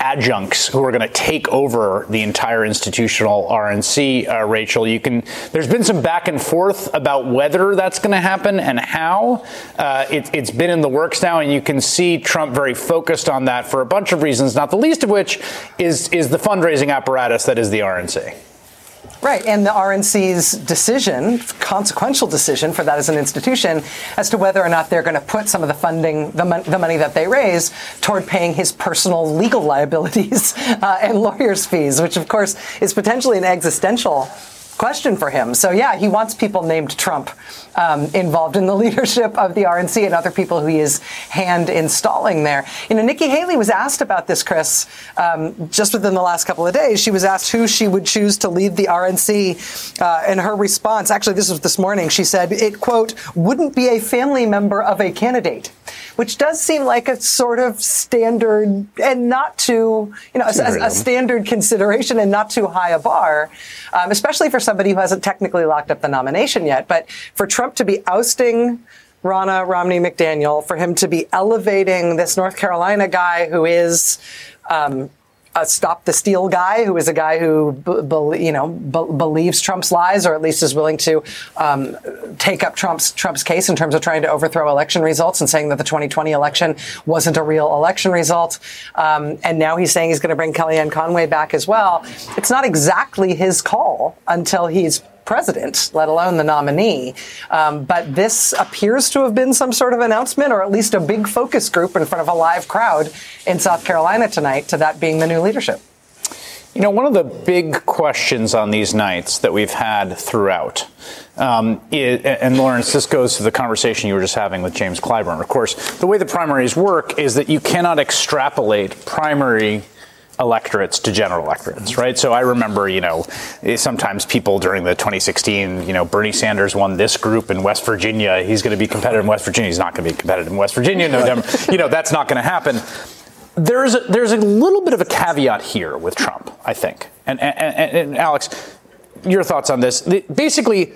adjuncts who are going to take over the entire institutional RNC. Rachel, there's been some back and forth about whether that's going to happen and how. It's been in the works now, and you can see Trump very focused on that for a bunch of reasons, not the least of which is the fundraising apparatus that is the RNC. Right. And the RNC's decision, consequential decision for that as an institution, as to whether or not they're going to put some of the funding, the money that they raise, toward paying his personal legal liabilities and lawyers' fees, which, of course, is potentially an existential question for him. So, yeah, he wants people named Trump involved in the leadership of the RNC and other people who he is hand installing there. You know, Nikki Haley was asked about this, Chris, just within the last couple of days. She was asked who she would choose to lead the RNC. And her response, actually, this was this morning, she said it, quote, wouldn't be a family member of a candidate, which does seem like a sort of standard and not too, you know, a standard consideration and not too high a bar, especially for somebody who hasn't technically locked up the nomination yet. But for Trump to be ousting Ronna Romney McDaniel, for him to be elevating this North Carolina guy who is a stop the steal guy, who is a guy who believes Trump's lies, or at least is willing to take up Trump's case in terms of trying to overthrow election results and saying that the 2020 election wasn't a real election result. And now he's saying he's going to bring Kellyanne Conway back as well. It's not exactly his call until he's president, let alone the nominee. But this appears to have been some sort of announcement, or at least a big focus group in front of a live crowd in South Carolina tonight, to that being the new leadership. You know, one of the big questions on these nights that we've had throughout, and Lawrence, this goes to the conversation you were just having with James Clyburn. Of course, the way the primaries work is that you cannot extrapolate primary electorates to general electorates, right? So I remember, you know, sometimes people during the 2016, you know, Bernie Sanders won this group in West Virginia. He's going to be competitive in West Virginia. He's not going to be competitive in West Virginia. No, you know, that's not going to happen. There's a little bit of a caveat here with Trump, I think. And Alex, your thoughts on this? Basically,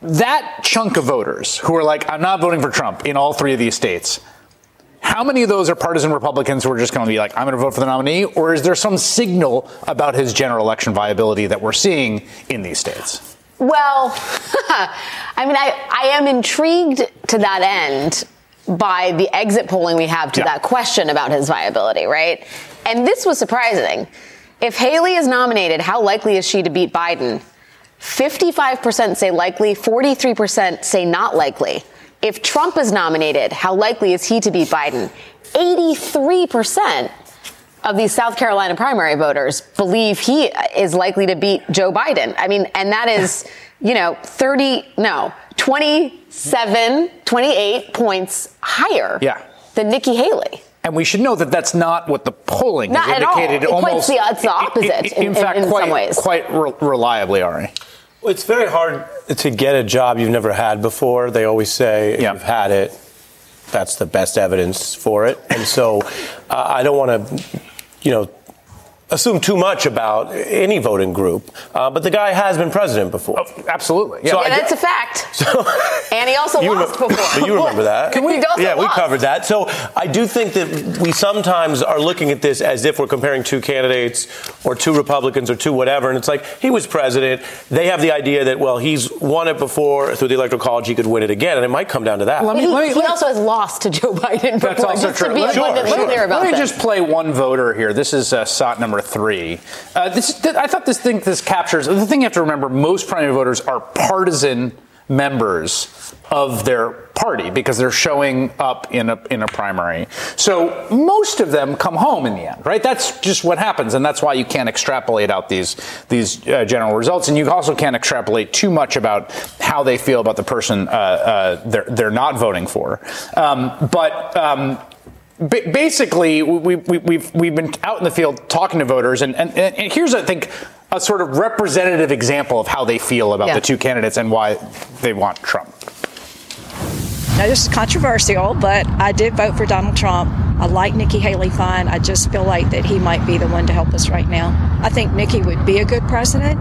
that chunk of voters who are like, I'm not voting for Trump in all three of these states, how many of those are partisan Republicans who are just going to be like, I'm going to vote for the nominee? Or is there some signal about his general election viability that we're seeing in these states? Well, I mean, I am intrigued to that end by the exit polling we have to that question about his viability, right? And this was surprising. If Haley is nominated, how likely is she to beat Biden? 55% say likely, 43% say not likely. If Trump is nominated, how likely is he to beat Biden? 83% of these South Carolina primary voters believe he is likely to beat Joe Biden. I mean, and that is, you know, 28 points higher than Nikki Haley. And we should know that that's not what the polling has indicated. Not at all. It's the opposite in some ways. Quite reliably, Ari. It's very hard to get a job you've never had before. They always say if you've had it, that's the best evidence for it. And so I don't want to, you know, assume too much about any voting group. But the guy has been president before. Oh, absolutely. Yeah, so that's a fact. So, and he also lost before. But you remember that. We covered that. So I do think that we sometimes are looking at this as if we're comparing two candidates or two Republicans or two whatever. And it's like, he was president. They have the idea that, well, he's won it before through the Electoral College. He could win it again. And it might come down to that. He also has lost to Joe Biden before. That's also true. Let me just play one voter here. This is Sot number 3. I thought this captures the thing you have to remember. Most primary voters are partisan members of their party because they're showing up in a primary. So most of them come home in the end, right? That's just what happens. And that's why you can't extrapolate out these general results. And you also can't extrapolate too much about how they feel about the person they're not voting for. Basically, we've been out in the field talking to voters, and here's, I think, a sort of representative example of how they feel about the two candidates and why they want Trump. Now, this is controversial, but I did vote for Donald Trump. I like Nikki Haley fine. I just feel like that he might be the one to help us right now. I think Nikki would be a good president.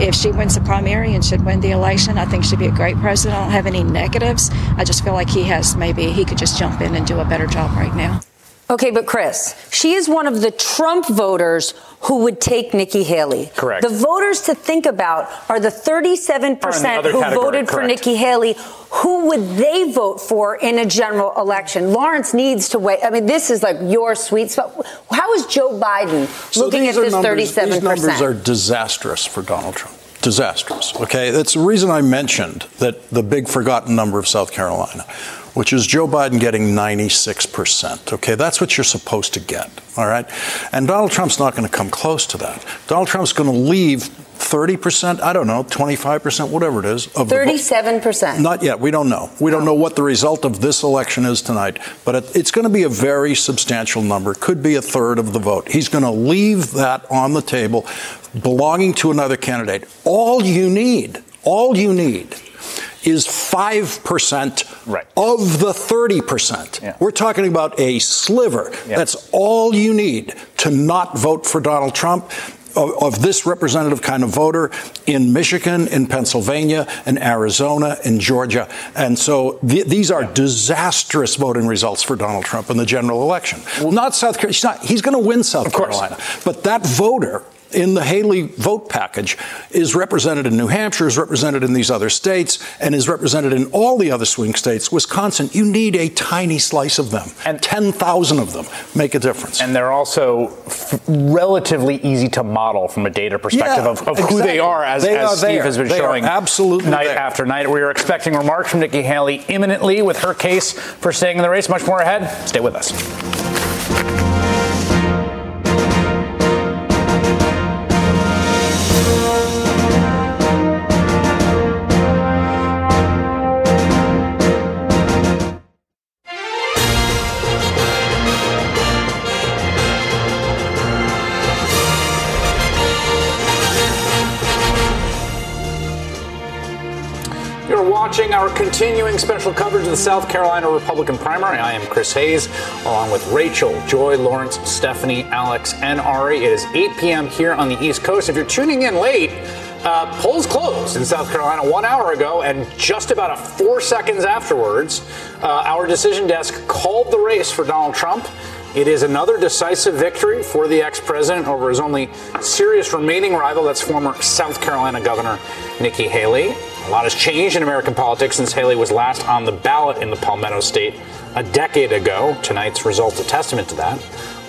If she wins the primary and should win the election, I think she'd be a great president. I don't have any negatives. I just feel like he could just jump in and do a better job right now. Okay, but Chris, she is one of the Trump voters who would take Nikki Haley. Correct. The voters to think about are the 37% who voted for Nikki Haley. Who would they vote for in a general election? Lawrence needs to wait. I mean, this is like your sweet spot. How is Joe Biden looking at this 37%? These numbers are disastrous for Donald Trump. Disastrous. Okay, that's the reason I mentioned that the big forgotten number of South Carolina, which is Joe Biden getting 96%. Okay, that's what you're supposed to get. All right. And Donald Trump's not going to come close to that. Donald Trump's going to leave 30%, I don't know, 25%, whatever it is. 37%. Not yet. We don't know. We don't know what the result of this election is tonight, but it's going to be a very substantial number. Could be a third of the vote. He's going to leave that on the table, belonging to another candidate. All you need is 5% of the 30%. Yeah. We're talking about a sliver. Yeah. That's all you need to not vote for Donald Trump of this representative kind of voter in Michigan, in Pennsylvania, in Arizona, in Georgia. And so these are disastrous voting results for Donald Trump in the general election. Well, not South Carolina. He's going to win South Carolina. But that voter in the Haley vote package is represented in New Hampshire, is represented in these other states, and is represented in all the other swing states. Wisconsin, you need a tiny slice of them, and 10,000 of them make a difference. And they're also relatively easy to model from a data perspective of who they are, as Steve has been showing night after night. We are expecting remarks from Nikki Haley imminently with her case for staying in the race. Much more ahead. Stay with us. Watching our continuing special coverage of the South Carolina Republican primary. I am Chris Hayes, along with Rachel, Joy, Lawrence, Stephanie, Alex, and Ari. It is 8 p.m. here on the East Coast. If you're tuning in late, polls closed in South Carolina 1 hour ago, and just about 4 seconds afterwards, our decision desk called the race for Donald Trump. It is another decisive victory for the ex-president over his only serious remaining rival, that's former South Carolina Governor Nikki Haley. A lot has changed in American politics since Haley was last on the ballot in the Palmetto State a decade ago. Tonight's results a testament to that.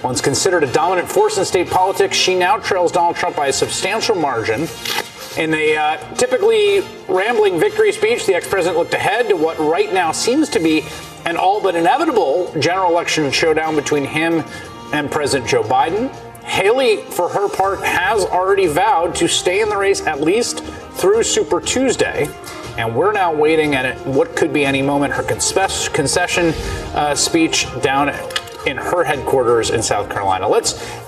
Once considered a dominant force in state politics, she now trails Donald Trump by a substantial margin. In a typically rambling victory speech, the ex-president looked ahead to what right now seems to be an all but inevitable general election showdown between him and President Joe Biden. Haley, for her part, has already vowed to stay in the race at least through Super Tuesday. And we're now waiting at what could be any moment her concession speech down in her headquarters in South Carolina.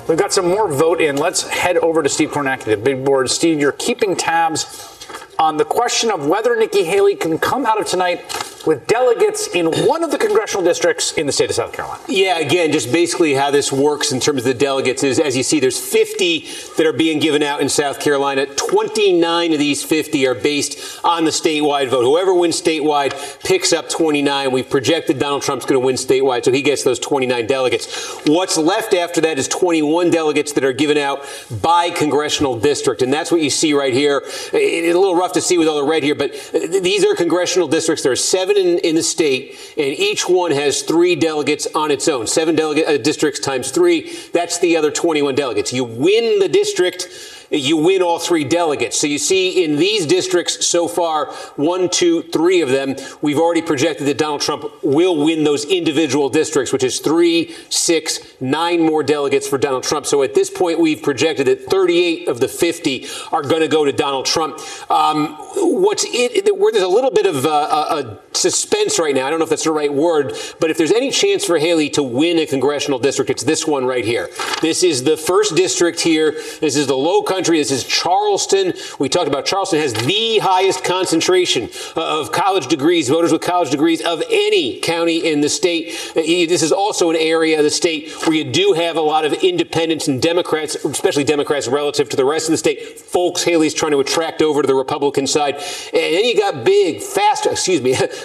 We've got some more vote in. Let's head over to Steve Kornacki, the big board. Steve, you're keeping tabs on the question of whether Nikki Haley can come out of tonight with delegates in one of the congressional districts in the state of South Carolina. Yeah, again, just basically how this works in terms of the delegates is, as you see, there's 50 that are being given out in South Carolina. 29 of these 50 are based on the statewide vote. Whoever wins statewide picks up 29. We've projected Donald Trump's going to win statewide, so he gets those 29 delegates. What's left after that is 21 delegates that are given out by congressional district, and that's what you see right here. It's a little rough to see with all the red here, but these are congressional districts. There are 7 in the state, and each one has 3 delegates on its own. 7 districts times 3, that's the other 21 delegates. You win the district, you win all three delegates. So you see in these districts so far, 1, 2, 3 of them, we've already projected that Donald Trump will win those individual districts, which is 3, 6, 9 more delegates for Donald Trump. So at this point, we've projected that 38 of the 50 are going to go to Donald Trump. Where there's a little bit of a suspense right now, I don't know if that's the right word, but if there's any chance for Haley to win a congressional district, it's this one right here. This is the first district here. This is the Low Country. This is Charleston. We talked about Charleston has the highest concentration of college degrees, voters with college degrees of any county in the state. This is also an area of the state where you do have a lot of independents and Democrats, especially Democrats relative to the rest of the state, folks Haley's trying to attract over to the Republican side. And then you got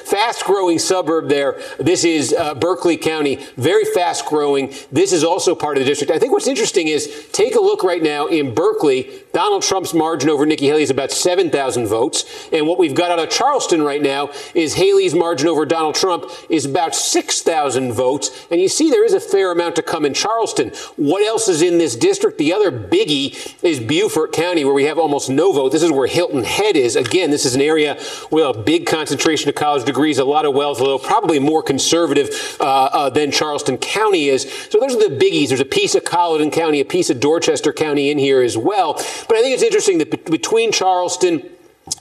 fast-growing suburb there. This is Berkeley County, very fast-growing. This is also part of the district. I think what's interesting is, take a look right now in Berkeley, Donald Trump's margin over Nikki Haley is about 7,000 votes. And what we've got out of Charleston right now is Haley's margin over Donald Trump is about 6,000 votes. And you see there is a fair amount to come in Charleston. What else is in this district? The other biggie is Beaufort County, where we have almost no vote. This is where Hilton Head is. Again, this is an area with a big concentration of college degrees, a lot of wealth, although probably more conservative than Charleston County is. So those are the biggies. There's a piece of Colleton County, a piece of Dorchester County in here as well. But I think it's interesting that between Charleston,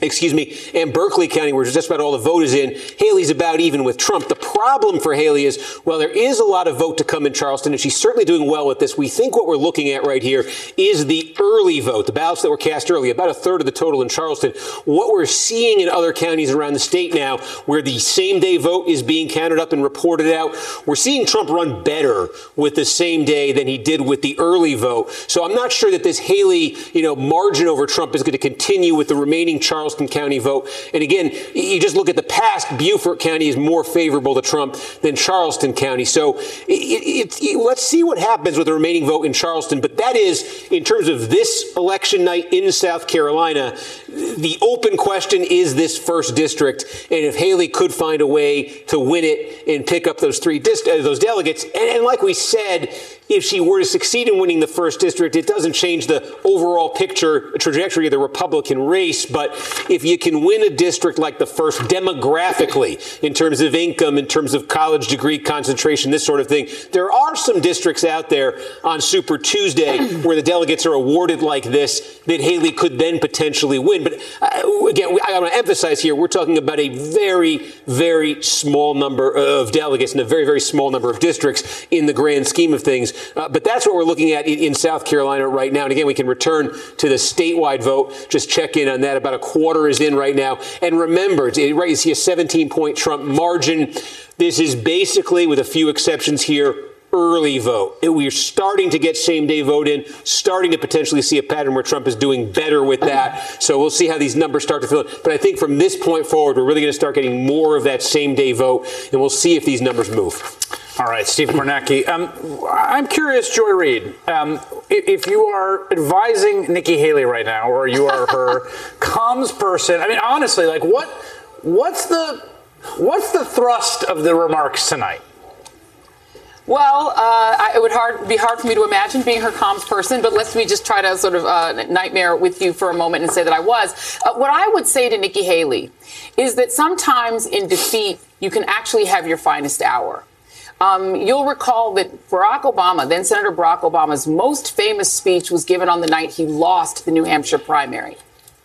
and Berkeley County, where just about all the vote is in, Haley's about even with Trump. The problem for Haley is, well, there is a lot of vote to come in Charleston, and she's certainly doing well with this. We think what we're looking at right here is the early vote, the ballots that were cast early, about a third of the total in Charleston. What we're seeing in other counties around the state now, where the same-day vote is being counted up and reported out, we're seeing Trump run better with the same day than he did with the early vote. So I'm not sure that this Haley, margin over Trump is going to continue with the remaining Charleston County vote. And again, you just look at the past, Beaufort County is more favorable to Trump than Charleston County. So let's see what happens with the remaining vote in Charleston. But that is, in terms of this election night in South Carolina, the open question is this first district. And if Haley could find a way to win it and pick up those those delegates, and like we said, if she were to succeed in winning the first district, it doesn't change the overall picture, trajectory of the Republican race. But if you can win a district like the first demographically, in terms of income, in terms of college degree concentration, this sort of thing, there are some districts out there on Super Tuesday where the delegates are awarded like this that Haley could then potentially win. But again, I want to emphasize here, we're talking about a very, very small number of delegates and a very, very small number of districts in the grand scheme of things. But that's what we're looking at in South Carolina right now. And again, we can return to the statewide vote. Just check in on that. About a quarter is in right now. And remember, you see a 17-point Trump margin. This is basically, with a few exceptions here, early vote. We're starting to get same-day vote in, starting to potentially see a pattern where Trump is doing better with that. So we'll see how these numbers start to fill in. But I think from this point forward, we're really going to start getting more of that same-day vote, and we'll see if these numbers move. All right, Steve Kornacki. I'm curious, Joy Reid, if you are advising Nikki Haley right now, or you are her comms person, I mean, honestly, like, what's the thrust of the remarks tonight? Well, it would be hard for me to imagine being her comms person, but let me just try to sort of nightmare with you for a moment and say that I was. What I would say to Nikki Haley is that sometimes in defeat, you can actually have your finest hour. You'll recall that Barack Obama, then Senator Barack Obama's most famous speech was given on the night he lost the New Hampshire primary.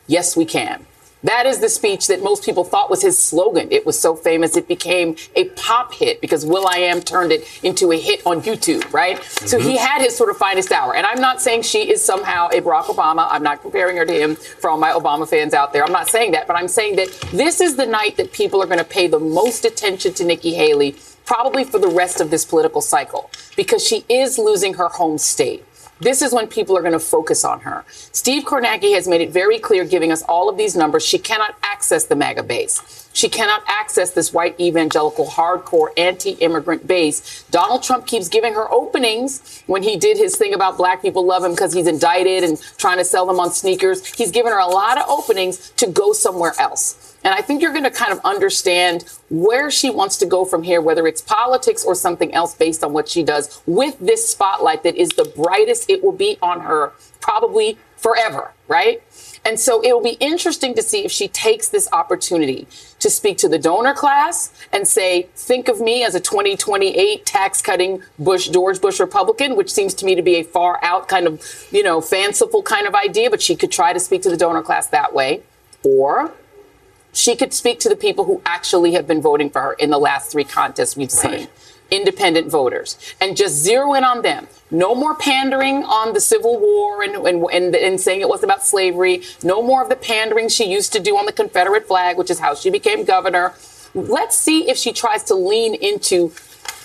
Yes, we can. That is the speech that most people thought was his slogan. It was so famous it became a pop hit because will.i.am turned it into a hit on YouTube, right? Mm-hmm. So he had his sort of finest hour. And I'm not saying she is somehow a Barack Obama. I'm not comparing her to him for all my Obama fans out there. I'm not saying that, but I'm saying that this is the night that people are going to pay the most attention to Nikki Haley, probably for the rest of this political cycle, because she is losing her home state. This is when people are going to focus on her. Steve Kornacki has made it very clear, giving us all of these numbers. She cannot access the MAGA base. She cannot access this white evangelical, hardcore, anti-immigrant base. Donald Trump keeps giving her openings. When he did his thing about black people love him because he's indicted and trying to sell them on sneakers, he's given her a lot of openings to go somewhere else. And I think you're going to kind of understand where she wants to go from here, whether it's politics or something else based on what she does with this spotlight that is the brightest it will be on her probably forever, right? And so it will be interesting to see if she takes this opportunity to speak to the donor class and say, think of me as a 2028 tax-cutting Bush, George Bush Republican, which seems to me to be a far-out kind of, you know, fanciful kind of idea, but she could try to speak to the donor class that way. Or she could speak to the people who actually have been voting for her in the last three contests we've seen. Independent voters, and just zero in on them. No more pandering on the Civil War and saying it wasn't about slavery. No more of the pandering she used to do on the Confederate flag, which is how she became governor. Let's see if she tries to lean into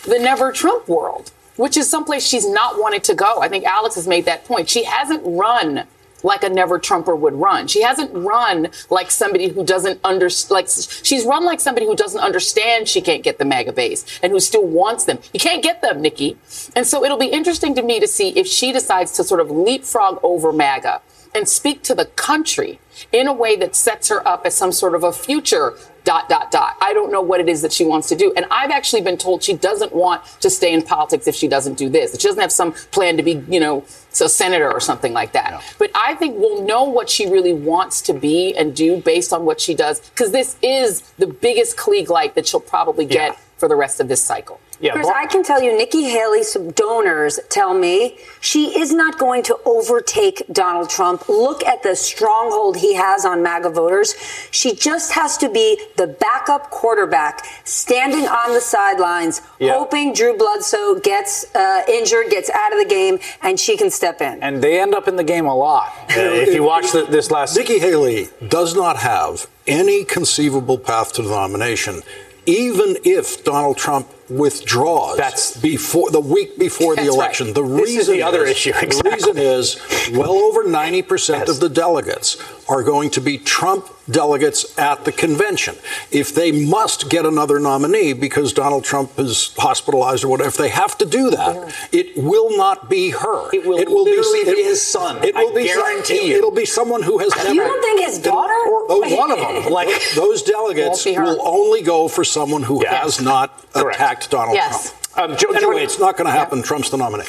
the never Trump world, which is someplace she's not wanted to go. I think Alex has made that point. She hasn't run like a never Trumper would run. She hasn't run like somebody who doesn't understand, like she's run like somebody who doesn't understand she can't get the MAGA base and who still wants them. You can't get them, Nikki. And so it'll be interesting to me to see if she decides to sort of leapfrog over MAGA and speak to the country in a way that sets her up as some sort of a future ... I don't know what it is that she wants to do. And I've actually been told she doesn't want to stay in politics if she doesn't do this. She doesn't have some plan to be, you know, a senator or something like that. No. But I think we'll know what she really wants to be and do based on what she does, because this is the biggest Klieg light that she'll probably get for the rest of this cycle. Yeah, Chris, I can tell you, Nikki Haley's donors tell me she is not going to overtake Donald Trump. Look at the stronghold he has on MAGA voters. She just has to be the backup quarterback, standing on the sidelines, hoping Drew Bledsoe gets injured, gets out of the game, and she can step in. And they end up in the game a lot. If you watch this last... Nikki Haley does not have any conceivable path to the nomination, even if Donald Trump withdraws before the week before the election. Right. The reason is well over 90% of the delegates are going to be Trump delegates at the convention. If they must get another nominee because Donald Trump is hospitalized or whatever, if they have to do that, it will not be her. It will literally be his son. I guarantee you. It'll be someone who has never... You don't think his daughter? Or one of them. Those delegates will only go for someone who has not attacked Donald Trump. Anyway, it's not going to happen. Yeah. Trump's the nominee.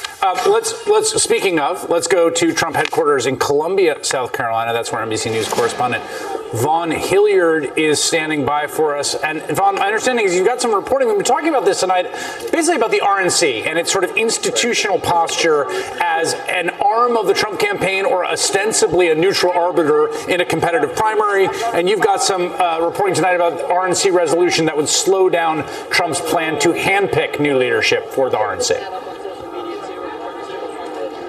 Let's go to Trump headquarters in Columbia, South Carolina. That's where NBC News correspondent Vaughn Hilliard is standing by for us. And Vaughn, my understanding is you've got some reporting. We've been talking about this tonight, basically about the RNC and its sort of institutional posture as an arm of the Trump campaign or ostensibly a neutral arbiter in a competitive primary. And you've got some reporting tonight about the RNC resolution that would slow down Trump's plan to handpick new leadership for the RNC.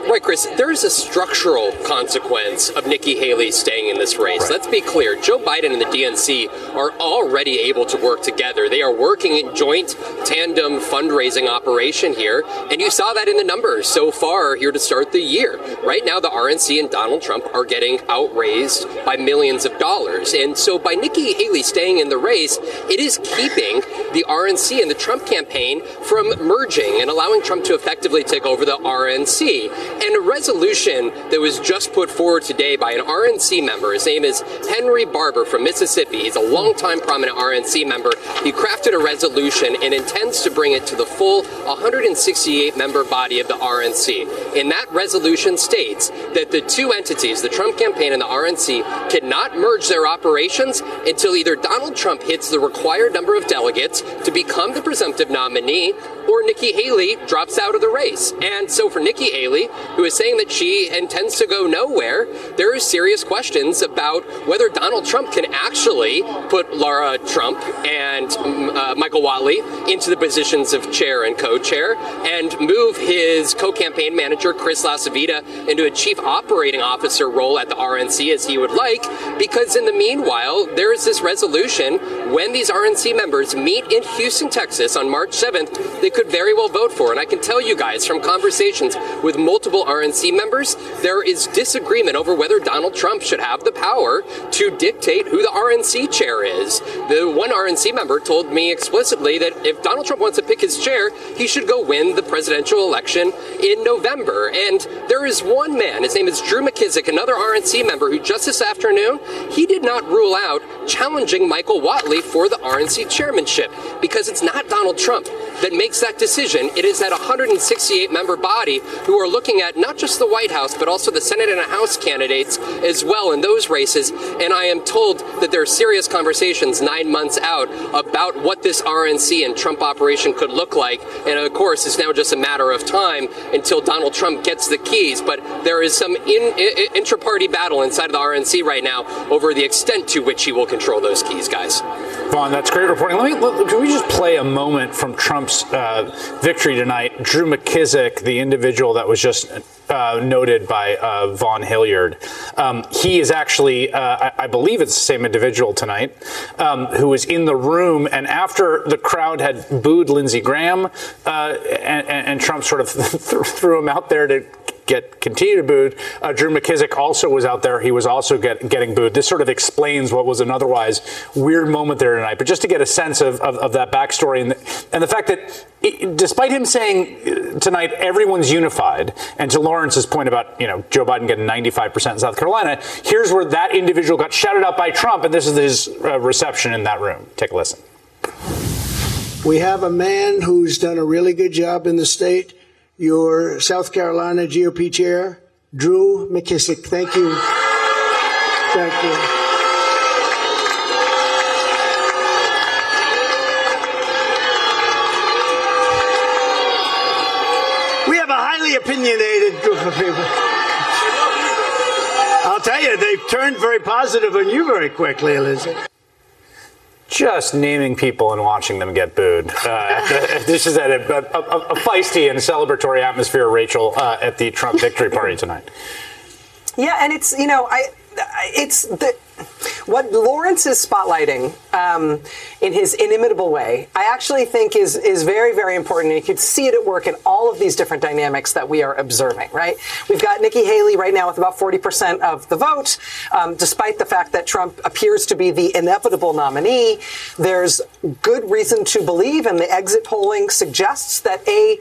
Right, Chris, there is a structural consequence of Nikki Haley staying in this race. Right. Let's be clear. Joe Biden and the DNC are already able to work together. They are working in joint tandem fundraising operation here. And you saw that in the numbers so far here to start the year. Right now, the RNC and Donald Trump are getting outraised by millions of dollars. And so by Nikki Haley staying in the race, it is keeping the RNC and the Trump campaign from merging and allowing Trump to effectively take over the RNC. And a resolution that was just put forward today by an RNC member, his name is Henry Barber from Mississippi. He's a longtime prominent RNC member. He crafted a resolution and intends to bring it to the full 168-member body of the RNC. And that resolution states that the two entities, the Trump campaign and the RNC, cannot merge their operations until either Donald Trump hits the required number of delegates to become the presumptive nominee or Nikki Haley drops out of the race. And so for Nikki Haley, who is saying that she intends to go nowhere, there are serious questions about whether Donald Trump can actually put Lara Trump and Michael Whatley into the positions of chair and co-chair and move his co-campaign manager, Chris LaCivita, into a chief operating officer role at the RNC as he would like, because in the meanwhile, there is this resolution when these RNC members meet in Houston, Texas on March 7th, they could very well vote for. And I can tell you guys from conversations with multiple RNC members, there is disagreement over whether Donald Trump should have the power to dictate who the RNC chair is. The one RNC member told me explicitly that if Donald Trump wants to pick his chair, he should go win the presidential election in November. And there is one man, his name is Drew McKissick, another RNC member who just this afternoon, he did not rule out challenging Michael Whatley for the RNC chairmanship because it's not Donald Trump. that makes that decision. It is that 168-member body who are looking at not just the White House, but also the Senate and the House candidates as well in those races. And I am told that there are serious conversations 9 months out about what this RNC and Trump operation could look like. And of course, it's now just a matter of time until Donald Trump gets the keys. But there is some intra-party battle inside of the RNC right now over the extent to which he will control those keys, guys. Vaughn, that's great reporting. Can we just play a moment from Trump's victory tonight? Drew McKissick, the individual that was just noted by Vaughn Hilliard, he is actually, I believe it's the same individual tonight, who was in the room. And after the crowd had booed Lindsey Graham and Trump sort of threw him out there to continue booed, Drew McKissick also was out there. He was also getting booed. This sort of explains what was an otherwise weird moment there tonight. But just to get a sense of that backstory and the fact that despite him saying tonight everyone's unified, and to Lawrence's point about Joe Biden getting 95% in South Carolina, here's where that individual got shouted out by Trump, and this is his reception in that room. Take a listen. We have a man who's done a really good job in the state. Your South Carolina GOP chair, Drew McKissick. Thank you. Thank you. We have a highly opinionated group of people. I'll tell you, they've turned very positive on you very quickly, Elizabeth. Just naming people and watching them get booed. This is at a feisty and celebratory atmosphere, Rachel, at the Trump victory party tonight. Yeah, and it's, what Lawrence is spotlighting in his inimitable way, I actually think is very, very important. And you can see it at work in all of these different dynamics that we are observing, right? We've got Nikki Haley right now with about 40% of the vote, despite the fact that Trump appears to be the inevitable nominee. There's good reason to believe, and the exit polling suggests that a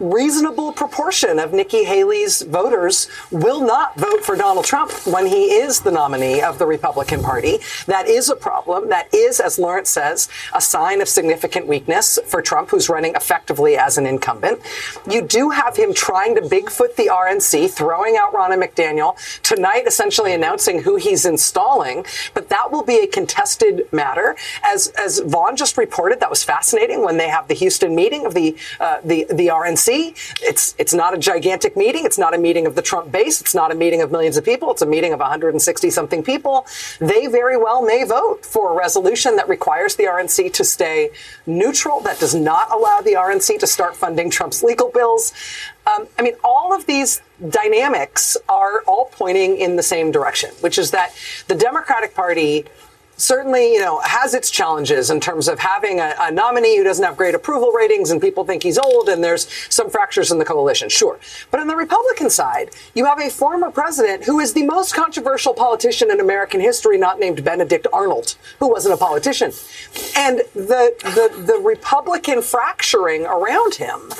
reasonable proportion of Nikki Haley's voters will not vote for Donald Trump when he is the nominee of the Republican Party. That is a problem. That is, as Lawrence says, a sign of significant weakness for Trump, who's running effectively as an incumbent. You do have him trying to Bigfoot the RNC, throwing out Ronna McDaniel, tonight essentially announcing who he's installing. But that will be a contested matter. As Vaughn just reported, that was fascinating when they have the Houston meeting of the RNC. It's not a gigantic meeting. It's not a meeting of the Trump base. It's not a meeting of millions of people. It's a meeting of 160-something people. They very well may vote for a resolution that requires the RNC to stay neutral, that does not allow the RNC to start funding Trump's legal bills. All of these dynamics are all pointing in the same direction, which is that the Democratic Party certainly, has its challenges in terms of having a nominee who doesn't have great approval ratings and people think he's old and there's some fractures in the coalition. Sure. But on the Republican side, you have a former president who is the most controversial politician in American history, not named Benedict Arnold, who wasn't a politician. And the Republican fracturing around him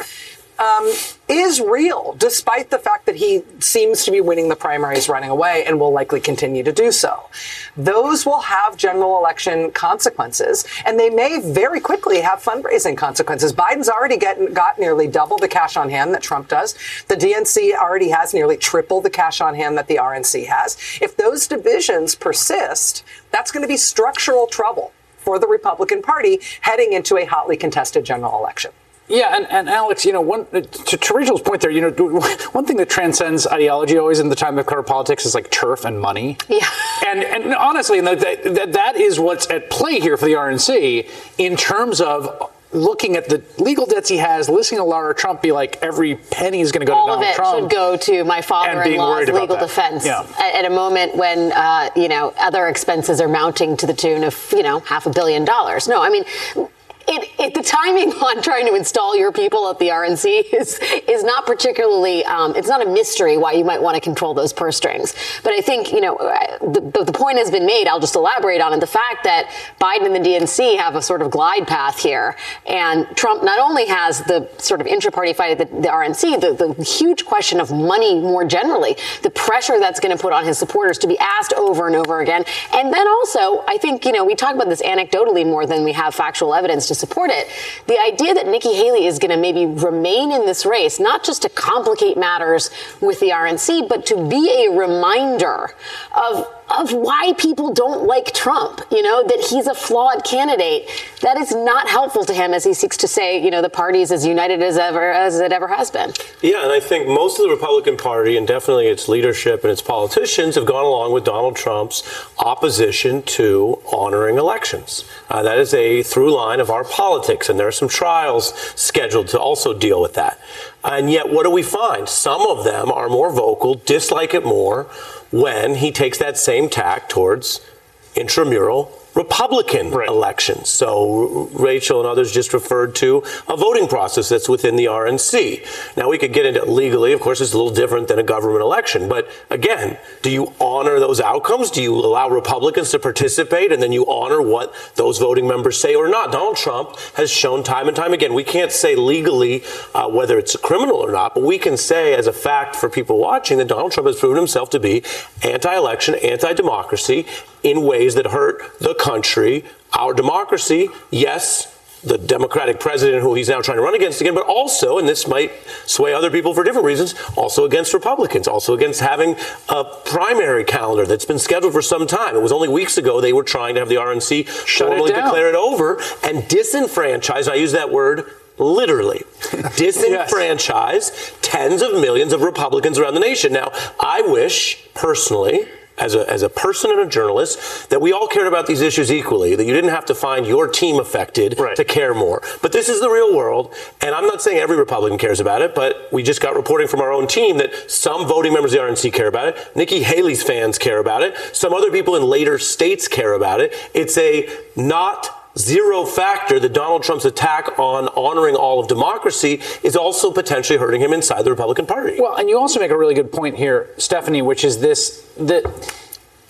is real, despite the fact that he seems to be winning the primaries running away and will likely continue to do so. Those will have general election consequences, and they may very quickly have fundraising consequences. Biden's already got nearly double the cash on hand that Trump does. The DNC already has nearly triple the cash on hand that the RNC has. If those divisions persist, that's going to be structural trouble for the Republican Party heading into a hotly contested general election. Yeah, and Alex, to Rachel's point there, one thing that transcends ideology always in the time of current politics is like turf and money. Yeah. And honestly, that is what's at play here for the RNC in terms of looking at the legal debts he has, listening to Lara Trump be like, every penny is going to go to Donald Trump. All of it should go to my father-in-law's legal defense at a moment when, other expenses are mounting to the tune of, $500 million. No, I mean, the timing on trying to install your people at the RNC is not particularly, it's not a mystery why you might want to control those purse strings. But I think, the point has been made. I'll just elaborate on it. The fact that Biden and the DNC have a sort of glide path here, and Trump not only has the sort of intra-party fight at the RNC, the huge question of money more generally, the pressure that's going to put on his supporters to be asked over and over again. And then also, I think, we talk about this anecdotally more than we have factual evidence to to support it. The idea that Nikki Haley is going to maybe remain in this race, not just to complicate matters with the RNC, but to be a reminder of why people don't like Trump, you know, that he's a flawed candidate. That is not helpful to him as he seeks to say, you know, the party is as united as ever as it ever has been. Yeah, and I think most of the Republican Party and definitely its leadership and its politicians have gone along with Donald Trump's opposition to honoring elections. That is a through line of our politics, and there are some trials scheduled to also deal with that. And yet, what do we find? Some of them are more vocal, dislike it more, when he takes that same tack towards intramural Republican elections. So Rachel and others just referred to a voting process that's within the RNC. Now, we could get into it legally. Of course, it's a little different than a government election. But again, do you honor those outcomes? Do you allow Republicans to participate and then you honor what those voting members say or not? Donald Trump has shown time and time again, we can't say legally whether it's criminal or not, but we can say as a fact for people watching that Donald Trump has proven himself to be anti-election, anti-democracy, in ways that hurt the country, our democracy, yes, the Democratic president who he's now trying to run against again, but also, and this might sway other people for different reasons, also against Republicans, also against having a primary calendar that's been scheduled for some time. It was only weeks ago they were trying to have the RNC formally declare it over and disenfranchise, I use that word literally, disenfranchise tens of millions of Republicans around the nation. Now, I wish, personally, as a person and a journalist, that we all cared about these issues equally, that you didn't have to find your team affected to care more. But this is the real world, and I'm not saying every Republican cares about it, but we just got reporting from our own team that some voting members of the RNC care about it, Nikki Haley's fans care about it, some other people in later states care about it. It's a not zero factor that Donald Trump's attack on honoring all of democracy is also potentially hurting him inside the Republican Party. Well, and you also make a really good point here, Stephanie, which is this, that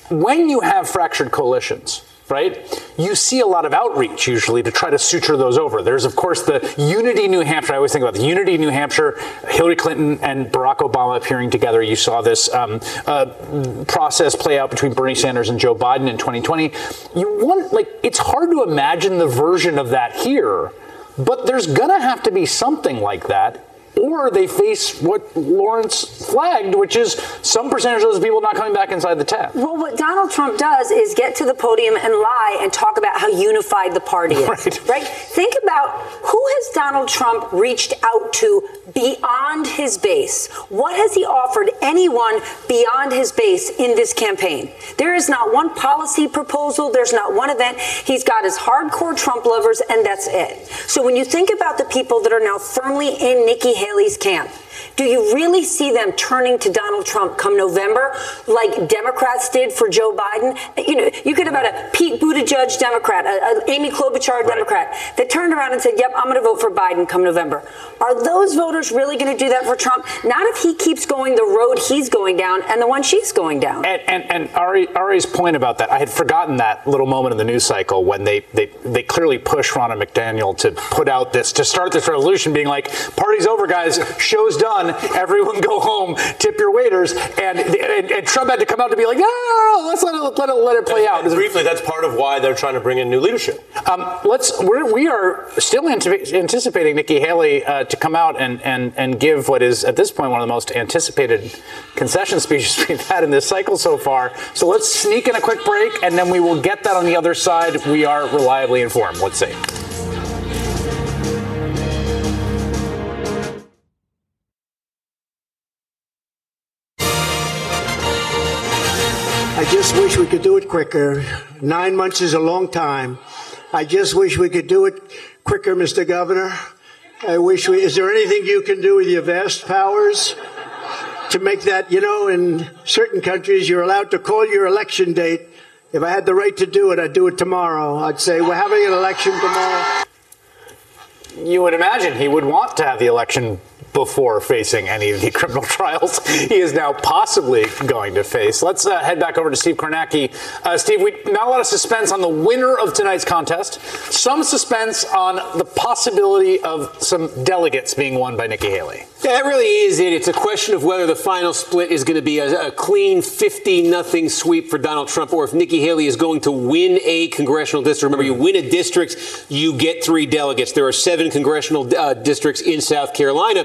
when you have fractured coalitions, right, you see a lot of outreach usually to try to suture those over. There's, of course, the unity New Hampshire. I always think about the unity New Hampshire, Hillary Clinton and Barack Obama appearing together. You saw this process play out between Bernie Sanders and Joe Biden in 2020. It's hard to imagine the version of that here, but there's going to have to be something like that, or they face what Lawrence flagged, which is some percentage of those people not coming back inside the tent. Well, what Donald Trump does is get to the podium and lie and talk about how unified the party is, right? Think about who has Donald Trump reached out to beyond his base? What has he offered anyone beyond his base in this campaign? There is not one policy proposal. There's not one event. He's got his hardcore Trump lovers, and that's it. So when you think about the people that are now firmly in Nikki Haley's camp, do you really see them turning to Donald Trump come November like Democrats did for Joe Biden? You know, you get about a Pete Buttigieg Democrat, a Amy Klobuchar Democrat that turned around and said, yep, I'm going to vote for Biden come November. Are those voters really going to do that for Trump? Not if he keeps going the road he's going down and the one she's going down. And Ari's point about that, I had forgotten that little moment in the news cycle when they clearly pushed Ronna McDaniel to put out this, to start this revolution being like, party's over, guys, show's done. Everyone go home, tip your waiters, and Trump had to come out to be like, no, let's let it play out. And briefly, that's part of why they're trying to bring in new leadership. We are still anticipating Nikki Haley to come out and give what is at this point one of the most anticipated concession speeches we've had in this cycle so far. So let's sneak in a quick break, and then we will get that on the other side. We are reliably informed. Let's see. I just wish we could do it quicker. 9 months is a long time. I just wish we could do it quicker, Mr. Governor. Is there anything you can do with your vast powers to make that, you know, in certain countries you're allowed to call your election date. If I had the right to do it, I'd do it tomorrow. I'd say, we're having an election tomorrow. You would imagine he would want to have the election before facing any of the criminal trials he is now possibly going to face. Let's head back over to Steve Kornacki. Steve, not a lot of suspense on the winner of tonight's contest. Some suspense on the possibility of some delegates being won by Nikki Haley. Yeah, that really is it. It's a question of whether the final split is going to be a clean 50-0 sweep for Donald Trump, or if Nikki Haley is going to win a congressional district. Remember, you win a district, you get 3 delegates. There are 7 congressional districts in South Carolina.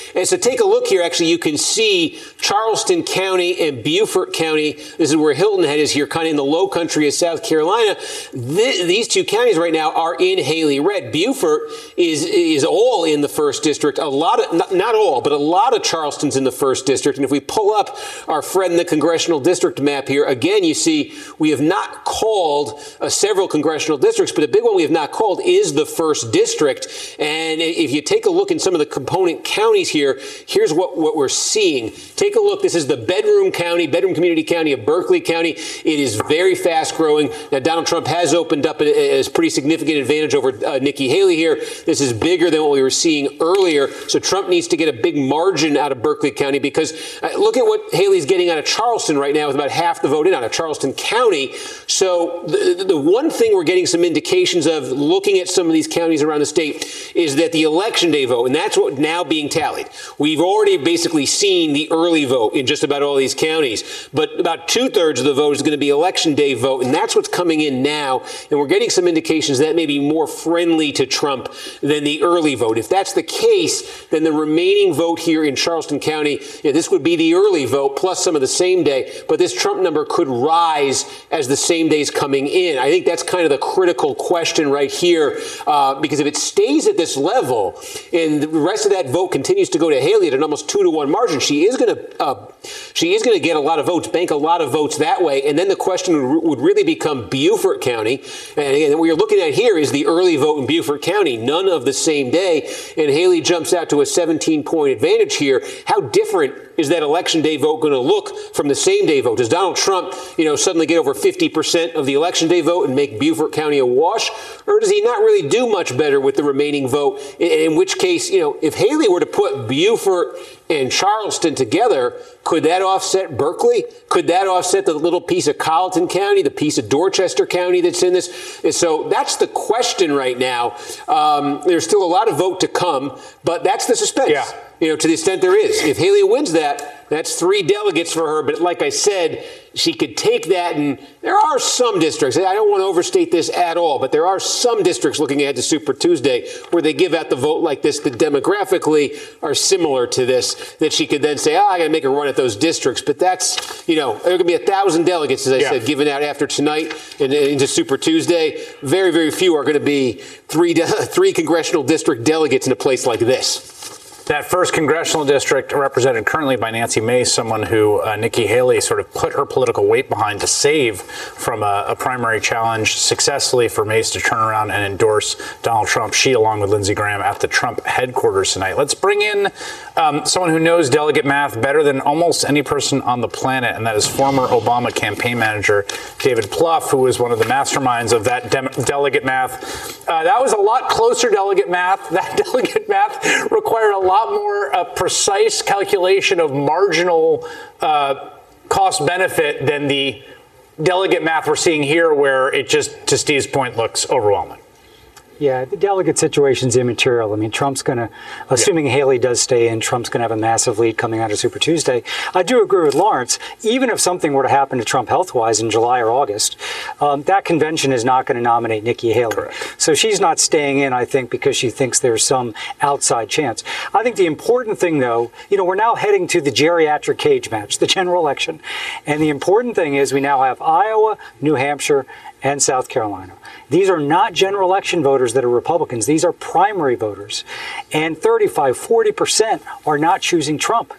And so take a look here. Actually, you can see Charleston County and Beaufort County. This is where Hilton Head is here, kind of in the low country of South Carolina. These 2 counties right now are in Haley red. Beaufort is all in the first district. A lot of, not all, but a lot of Charleston's in the first district. And if we pull up our friend the congressional district map here, again, you see we have not called several congressional districts, but a big one we have not called is the first district. And if you take a look in some of the component counties here, here's what we're seeing. Take a look. This is the bedroom community county of Berkeley County. It is very fast growing. Now, Donald Trump has opened up a pretty significant advantage over Nikki Haley here. This is bigger than what we were seeing earlier. So Trump needs to get a big margin out of Berkeley County because look at what Haley's getting out of Charleston right now with about half the vote in out of Charleston County. So the one thing we're getting some indications of looking at some of these counties around the state is that the election day vote, and that's what now being tallied. We've already basically seen the early vote in just about all these counties, but about 2/3 of the vote is going to be election day vote, and that's what's coming in now. And we're getting some indications that may be more friendly to Trump than the early vote. If that's the case, then the remaining vote here in Charleston County, this would be the early vote plus some of the same day, but this Trump number could rise as the same day's coming in. I think that's kind of the critical question right here, because if it stays at this level and the rest of that vote continues to go to Haley at an almost 2-to-1 margin, she is going to get a lot of votes, bank a lot of votes that way, and then the question would really become Beaufort County. And again, what you're looking at here is the early vote in Beaufort County, none of the same day, and Haley jumps out to a 17-point advantage here. How different is that election day vote going to look from the same day vote? Does Donald Trump, suddenly get over 50% of the election day vote and make Beaufort County a wash, or does he not really do much better with the remaining vote? In which case, if Haley were to put Beaufort and Charleston together, could that offset Berkeley? Could that offset the little piece of Colleton County, the piece of Dorchester County that's in this? And so that's the question right now. There's still a lot of vote to come, but that's the suspense, to the extent there is. If Haley wins that, that's 3 delegates for her. But like I said, she could take that, and there are some districts, I don't want to overstate this at all, but there are some districts looking ahead to Super Tuesday where they give out the vote like this that demographically are similar to this, that she could then say, I got to make a run at those districts. But that's, there are going to be 1,000 delegates, as I said, given out after tonight and into Super Tuesday. Very, very few are going to be three congressional district delegates in a place like this. That first congressional district represented currently by Nancy Mace, someone who Nikki Haley sort of put her political weight behind to save from a primary challenge successfully for Mace to turn around and endorse Donald Trump. She, along with Lindsey Graham, at the Trump headquarters tonight. Let's bring in someone who knows delegate math better than almost any person on the planet, and that is former Obama campaign manager David Plouffe, who was one of the masterminds of that delegate math. That was a lot closer delegate math. That delegate math required a lot more precise calculation of marginal cost benefit than the delegate math we're seeing here, where it just, to Steve's point, looks overwhelming. Yeah, the delegate situation's immaterial. I mean, Trump's going to, assuming Haley does stay in, Trump's going to have a massive lead coming out of Super Tuesday. I do agree with Lawrence. Even if something were to happen to Trump health-wise in July or August, that convention is not going to nominate Nikki Haley. Correct. So she's not staying in, I think, because she thinks there's some outside chance. I think the important thing, though, we're now heading to the geriatric cage match, the general election. And the important thing is we now have Iowa, New Hampshire, and South Carolina. These are not general election voters that are Republicans. These are primary voters. And 35-40% are not choosing Trump.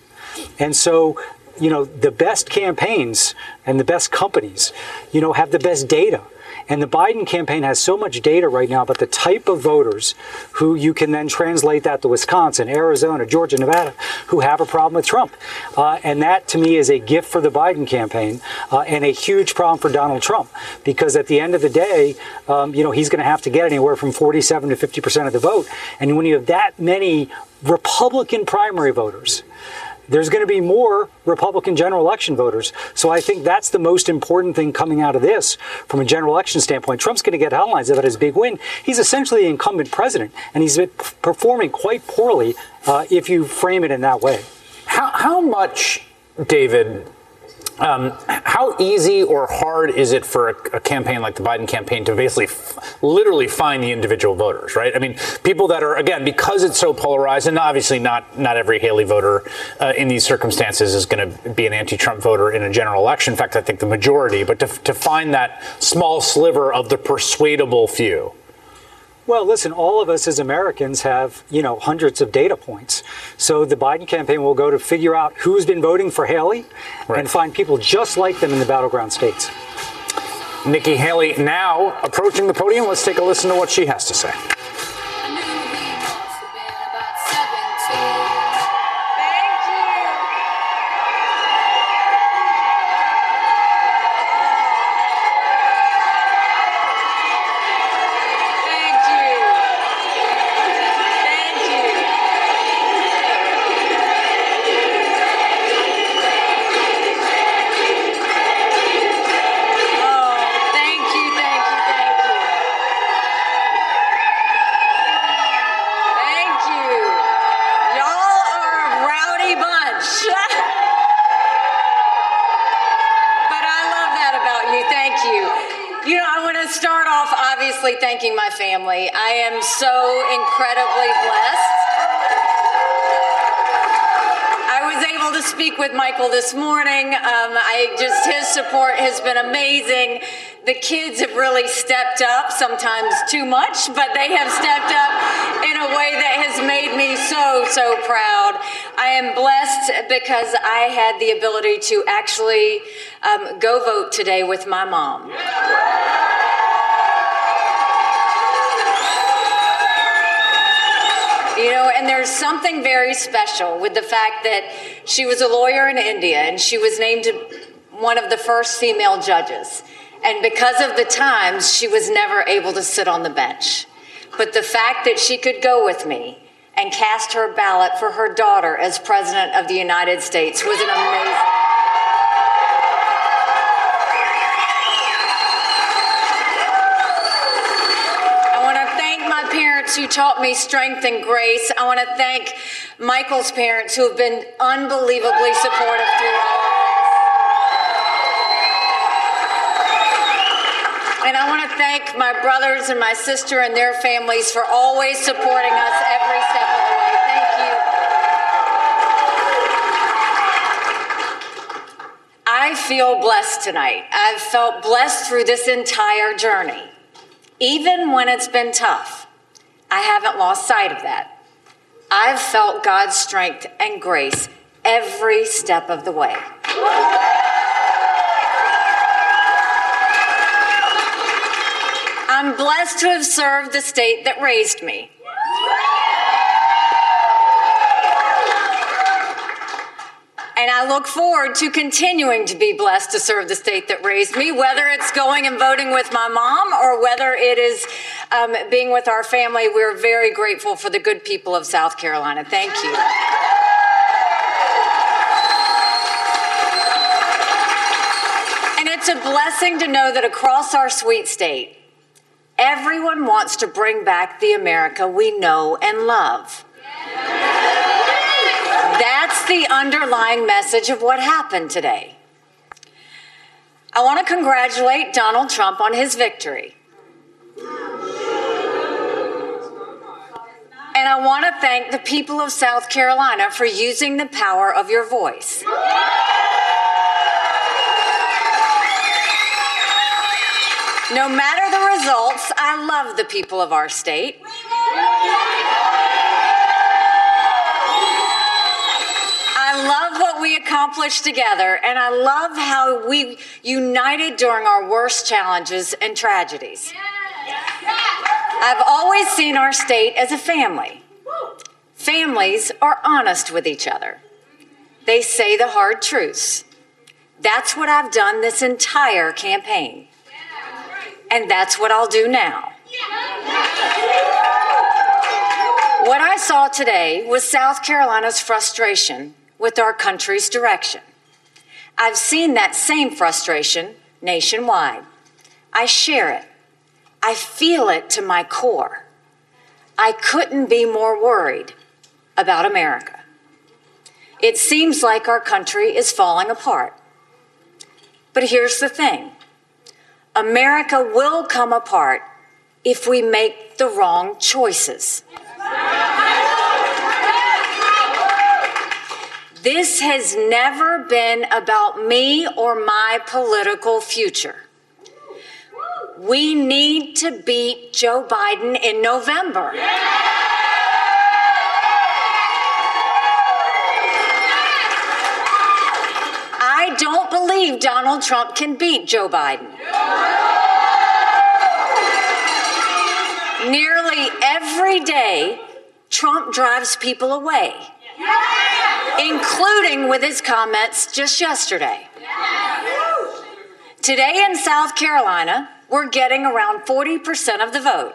And so you know, the best campaigns and the best companies, you know, have the best data. And the Biden campaign has so much data right now about the type of voters who you can then translate that to Wisconsin, Arizona, Georgia, Nevada, who have a problem with Trump. And that, to me, is a gift for the Biden campaign and a huge problem for Donald Trump, because at the end of the day, you know, he's going to have to get anywhere from 47% to 50% of the vote. And when you have that many Republican primary voters, there's going to be more Republican general election voters. So I think that's the most important thing coming out of this from a general election standpoint. Trump's going to get headlines about his big win. He's essentially the incumbent president, and he's been performing quite poorly if you frame it in that way. How much, David, how easy or hard is it for a campaign like the Biden campaign to basically literally find the individual voters, right? I mean, people that are, again, because it's so polarized, and obviously not every Haley voter in these circumstances is going to be an anti-Trump voter in a general election. In fact, I think the majority. But to find that small sliver of the persuadable few. Well, listen, all of us as Americans have, you know, hundreds of data points. So the Biden campaign will go to figure out who's been voting for Haley and find people just like them in the battleground states. Nikki Haley now approaching the podium. Let's take a listen to what she has to say. Thanking my family. I am so incredibly blessed. I was able to speak with Michael this morning. His support has been amazing. The kids have really stepped up, sometimes too much, but they have stepped up in a way that has made me so, so proud. I am blessed because I had the ability to actually go vote today with my mom. You know, and there's something very special with the fact that she was a lawyer in India and she was named one of the first female judges. And because of the times, she was never able to sit on the bench. But the fact that she could go with me and cast her ballot for her daughter as president of the United States was an amazing. Who taught me strength and grace. I want to thank Michael's parents who have been unbelievably supportive through all of this. And I want to thank my brothers and my sister and their families for always supporting us every step of the way. Thank you. I feel blessed tonight. I've felt blessed through this entire journey, even when it's been tough. I haven't lost sight of that. I've felt God's strength and grace every step of the way. I'm blessed to have served the state that raised me. And I look forward to continuing to be blessed to serve the state that raised me, whether it's going and voting with my mom or whether it is being with our family. We're very grateful for the good people of South Carolina. Thank you. And it's a blessing to know that across our sweet state, everyone wants to bring back the America we know and love. That's the underlying message of what happened today. I want to congratulate Donald Trump on his victory. And I want to thank the people of South Carolina for using the power of your voice. No matter the results, I love the people of our state. I love what we accomplished together, and I love how we united during our worst challenges and tragedies. I've always seen our state as a family. Families are honest with each other. They say the hard truths. That's what I've done this entire campaign. And that's what I'll do now. What I saw today was South Carolina's frustration with our country's direction. I've seen that same frustration nationwide. I share it. I feel it to my core. I couldn't be more worried about America. It seems like our country is falling apart. But here's the thing. America will come apart if we make the wrong choices. This has never been about me or my political future. We need to beat Joe Biden in November. I don't believe Donald Trump can beat Joe Biden. Nearly every day, Trump drives people away, including with his comments just yesterday. Today in South Carolina, we're getting around 40% of the vote.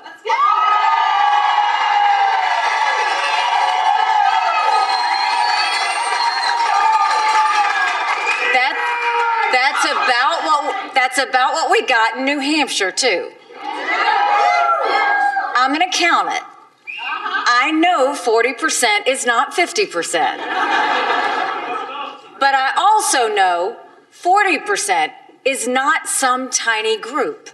That's about what we got in New Hampshire, too. I'm going to count it. I know 40% is not 50%. But I also know 40% is not some tiny group.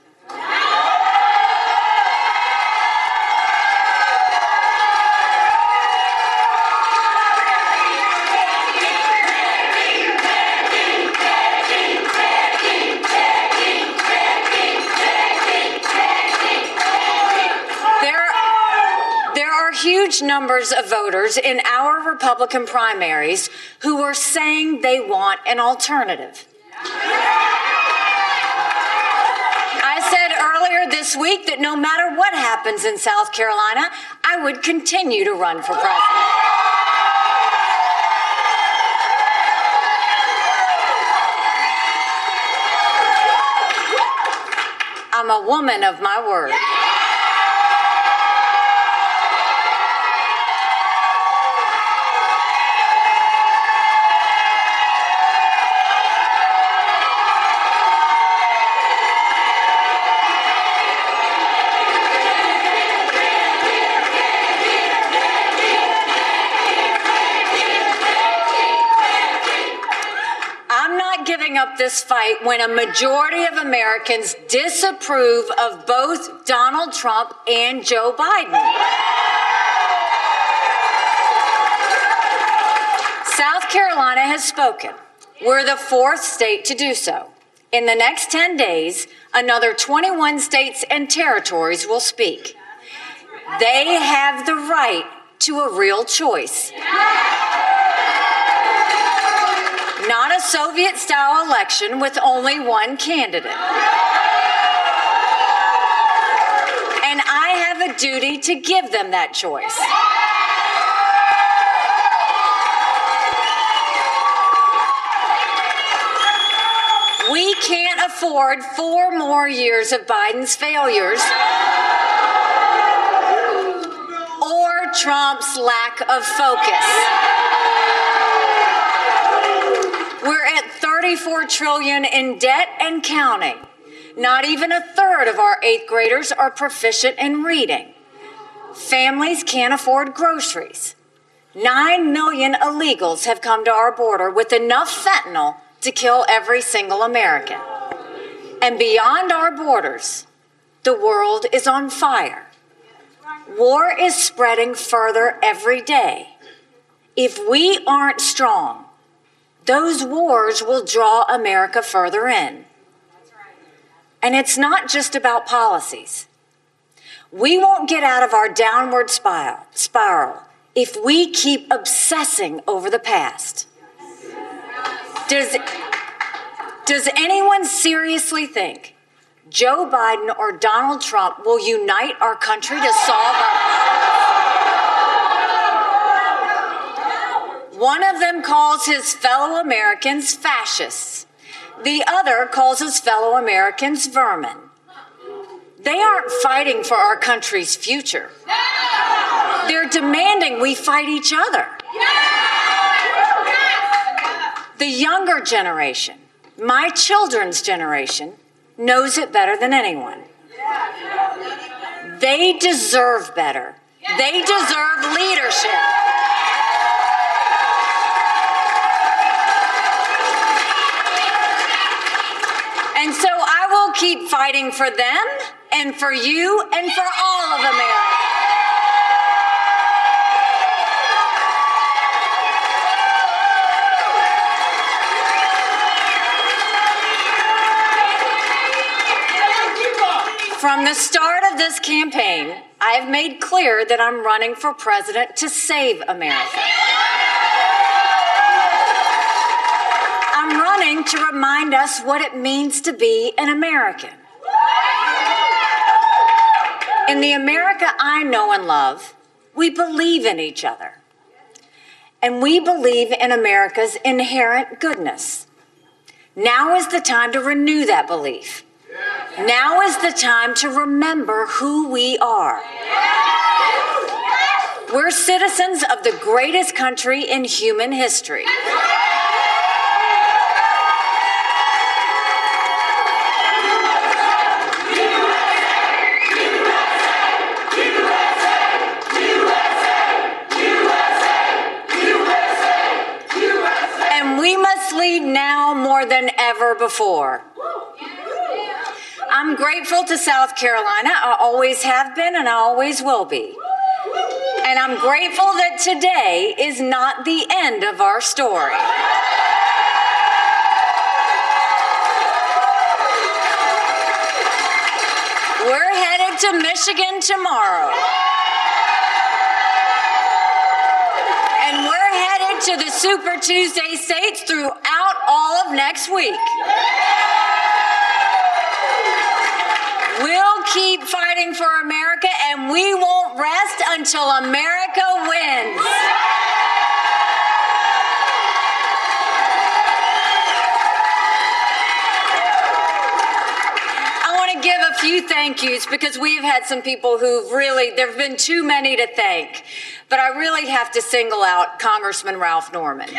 Huge numbers of voters in our Republican primaries who are saying they want an alternative. I said earlier this week that no matter what happens in South Carolina, I would continue to run for president. I'm a woman of my word. Up this fight when a majority of Americans disapprove of both Donald Trump and Joe Biden. South Carolina has spoken. We're the fourth state to do so. In the next 10 days, another 21 states and territories will speak. They have the right to a real choice. Not a Soviet-style election with only one candidate. And I have a duty to give them that choice. We can't afford 4 more years of Biden's failures or Trump's lack of focus. We're at $34 trillion in debt and counting. Not even a third of our 8th graders are proficient in reading. Families can't afford groceries. 9 million illegals have come to our border with enough fentanyl to kill every single American. And beyond our borders, the world is on fire. War is spreading further every day. If we aren't strong, those wars will draw America further in. And it's not just about policies. We won't get out of our downward spiral if we keep obsessing over the past. Does anyone seriously think Joe Biden or Donald Trump will unite our country to solve our problems? One of them calls his fellow Americans fascists. The other calls his fellow Americans vermin. They aren't fighting for our country's future. They're demanding we fight each other. The younger generation, my children's generation, knows it better than anyone. They deserve better. They deserve leadership. And so I will keep fighting for them and for you and for all of America. From the start of this campaign, I have made clear that I'm running for president to save America. I'm running to remind us what it means to be an American. In the America I know and love, we believe in each other. And we believe in America's inherent goodness. Now is the time to renew that belief. Now is the time to remember who we are. We're citizens of the greatest country in human history. And we must lead now more than ever before. I'm grateful to South Carolina. I always have been and I always will be. And I'm grateful that today is not the end of our story. We're headed to Michigan tomorrow. And we're headed to the Super Tuesday states throughout all of next week. We'll keep fighting for America, and we won't rest until America wins. I want to give a few thank yous because we've had some people who've really, there have been too many to thank, but I really have to single out Congressman Ralph Norman.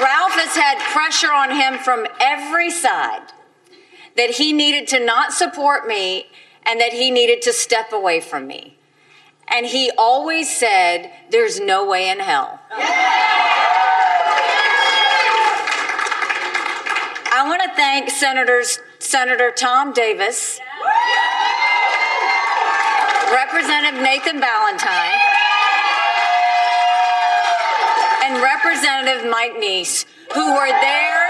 Ralph has had pressure on him from every side that he needed to not support me and that he needed to step away from me. And he always said, there's no way in hell. Yeah. I want to thank Senator Tom Davis, Representative Nathan Ballantyne, and Representative Mike Neese, who were there.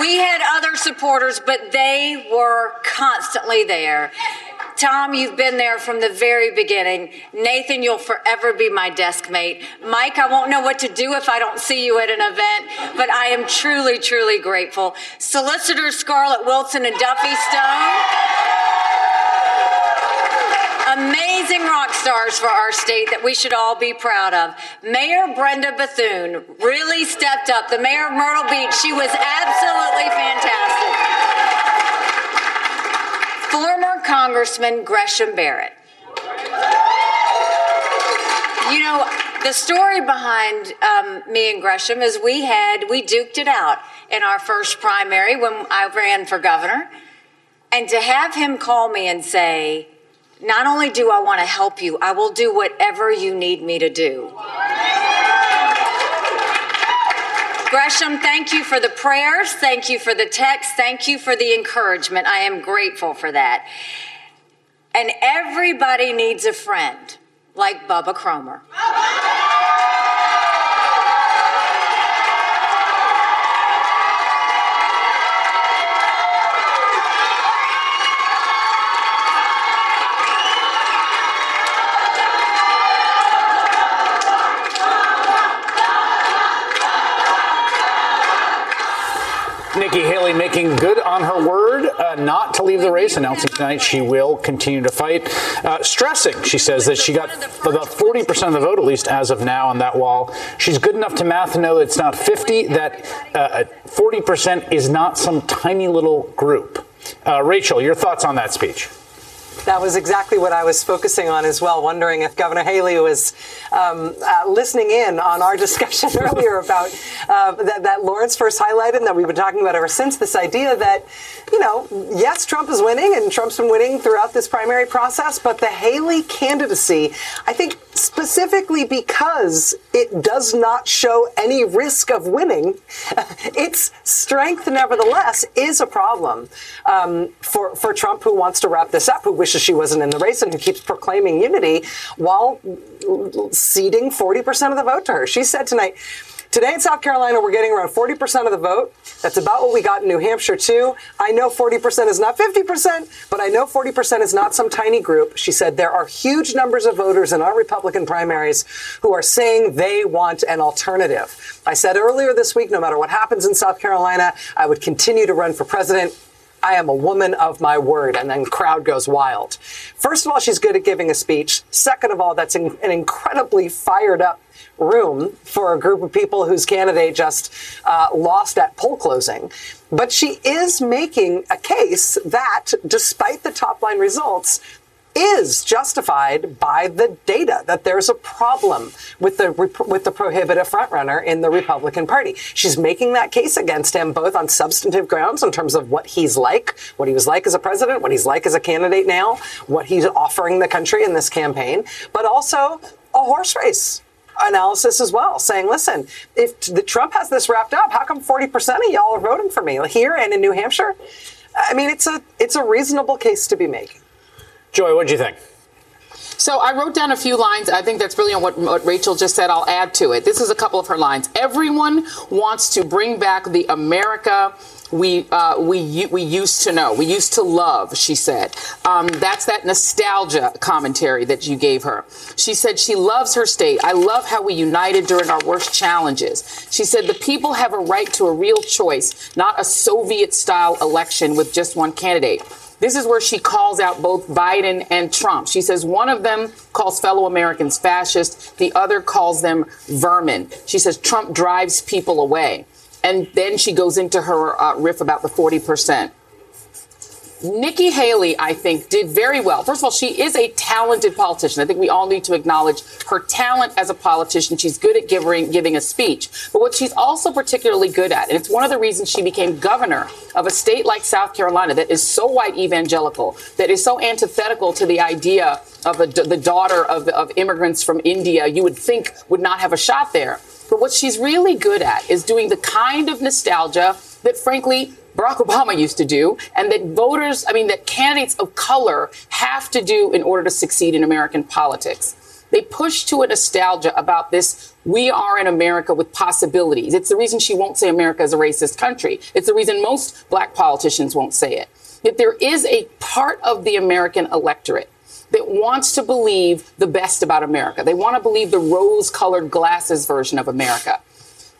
We had other supporters, but they were constantly there. Tom, you've been there from the very beginning. Nathan, you'll forever be my desk mate. Mike, I won't know what to do if I don't see you at an event, but I am truly, truly grateful. Solicitors Scarlett Wilson and Duffy Stone. Amazing rock stars for our state that we should all be proud of. Mayor Brenda Bethune really stepped up. The mayor of Myrtle Beach, she was absolutely fantastic. Former Congressman Gresham Barrett. You know, the story behind me and Gresham is we duked it out in our first primary when I ran for governor. And to have him call me and say, not only do I want to help you, I will do whatever you need me to do. Gresham, thank you for the prayers. Thank you for the text. Thank you for the encouragement. I am grateful for that. And everybody needs a friend like Bubba Cromer. Haley making good on her word not to leave the race, announcing tonight she will continue to fight, stressing, she says, that she got about 40% of the vote, at least as of now, on that wall. She's good enough to math know it's not 50, that 40% is not some tiny little group. Rachel, your thoughts on that speech? That was exactly what I was focusing on as well, wondering if Governor Haley was listening in on our discussion earlier about that Lawrence first highlighted and that we've been talking about ever since, this idea that, you know, yes, Trump is winning and Trump's been winning throughout this primary process, but the Haley candidacy, I think specifically because it does not show any risk of winning, its strength, nevertheless, is a problem for Trump, who wants to wrap this up, who wishes she wasn't in the race and who keeps proclaiming unity while ceding 40% of the vote to her. She said tonight, today in South Carolina, we're getting around 40% of the vote. That's about what we got in New Hampshire, too. I know 40% is not 50%, but I know 40% is not some tiny group. She said there are huge numbers of voters in our Republican primaries who are saying they want an alternative. I said earlier this week, no matter what happens in South Carolina, I would continue to run for president. I am a woman of my word. And then crowd goes wild. First of all, she's good at giving a speech. Second of all, that's an incredibly fired up room for a group of people whose candidate just lost at poll closing. But she is making a case that, despite the top line results, is justified by the data, that there's a problem with the prohibitive frontrunner in the Republican Party. She's making that case against him both on substantive grounds in terms of what he's like, what he was like as a president, what he's like as a candidate now, what he's offering the country in this campaign, but also a horse race analysis as well, saying, listen, if Trump has this wrapped up, how come 40% of y'all are voting for me here and in New Hampshire? I mean, it's a reasonable case to be making. Joy, what do you think? So I wrote down a few lines. I think that's brilliant what Rachel just said. I'll add to it. This is a couple of her lines. Everyone wants to bring back the America we used to know, we used to love, she said. That's that nostalgia commentary that you gave her. She said she loves her state. I love how we united during our worst challenges. She said the people have a right to a real choice, not a Soviet-style election with just one candidate. This is where she calls out both Biden and Trump. She says one of them calls fellow Americans fascist. The other calls them vermin. She says Trump drives people away. And then she goes into her riff about the 40%. Nikki Haley, I think, did very well. First of all, she is a talented politician. I think we all need to acknowledge her talent as a politician. She's good at giving a speech. But what she's also particularly good at, and it's one of the reasons she became governor of a state like South Carolina that is so white evangelical, that is so antithetical to the idea of the daughter of immigrants from India, you would think would not have a shot there. But what she's really good at is doing the kind of nostalgia that, frankly, Barack Obama used to do, and that that candidates of color have to do in order to succeed in American politics. They push to a nostalgia about this, we are in America with possibilities. It's the reason she won't say America is a racist country. It's the reason most black politicians won't say it. That there is a part of the American electorate that wants to believe the best about America. They want to believe the rose-colored glasses version of America.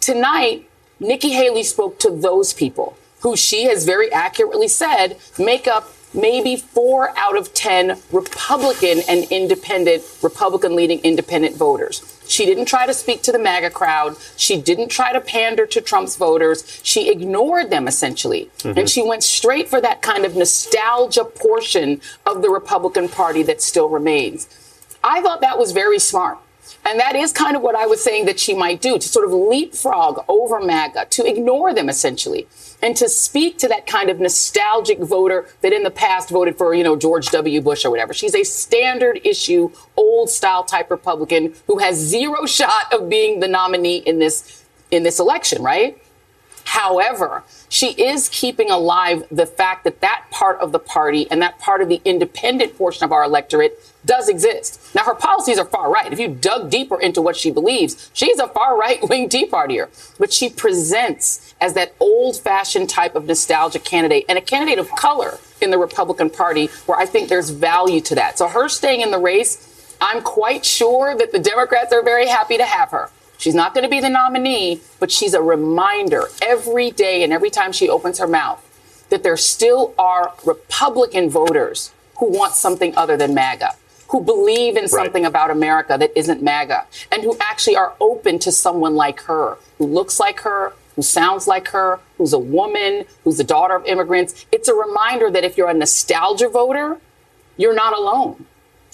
Tonight, Nikki Haley spoke to those people, who she has very accurately said make up maybe 4 out of 10 Republican and independent, Republican-leading independent voters. She didn't try to speak to the MAGA crowd. She didn't try to pander to Trump's voters. She ignored them, essentially. Mm-hmm. And she went straight for that kind of nostalgia portion of the Republican Party that still remains. I thought that was very smart. And that is kind of what I was saying that she might do, to sort of leapfrog over MAGA, to ignore them, essentially, and to speak to that kind of nostalgic voter that in the past voted for, George W. Bush or whatever. She's a standard issue, old style type Republican who has zero shot of being the nominee in this election, right? However, she is keeping alive the fact that that part of the party and that part of the independent portion of our electorate does exist. Now, her policies are far right. If you dug deeper into what she believes, she's a far right wing Tea Partier. But she presents as that old fashioned type of nostalgic candidate and a candidate of color in the Republican Party, where I think there's value to that. So her staying in the race, I'm quite sure that the Democrats are very happy to have her. She's not going to be the nominee, but she's a reminder every day and every time she opens her mouth that there still are Republican voters who want something other than MAGA, who believe in something about America that isn't MAGA, and who actually are open to someone like her, who looks like her, who sounds like her, who's a woman, who's the daughter of immigrants. It's a reminder that if you're a nostalgia voter, you're not alone.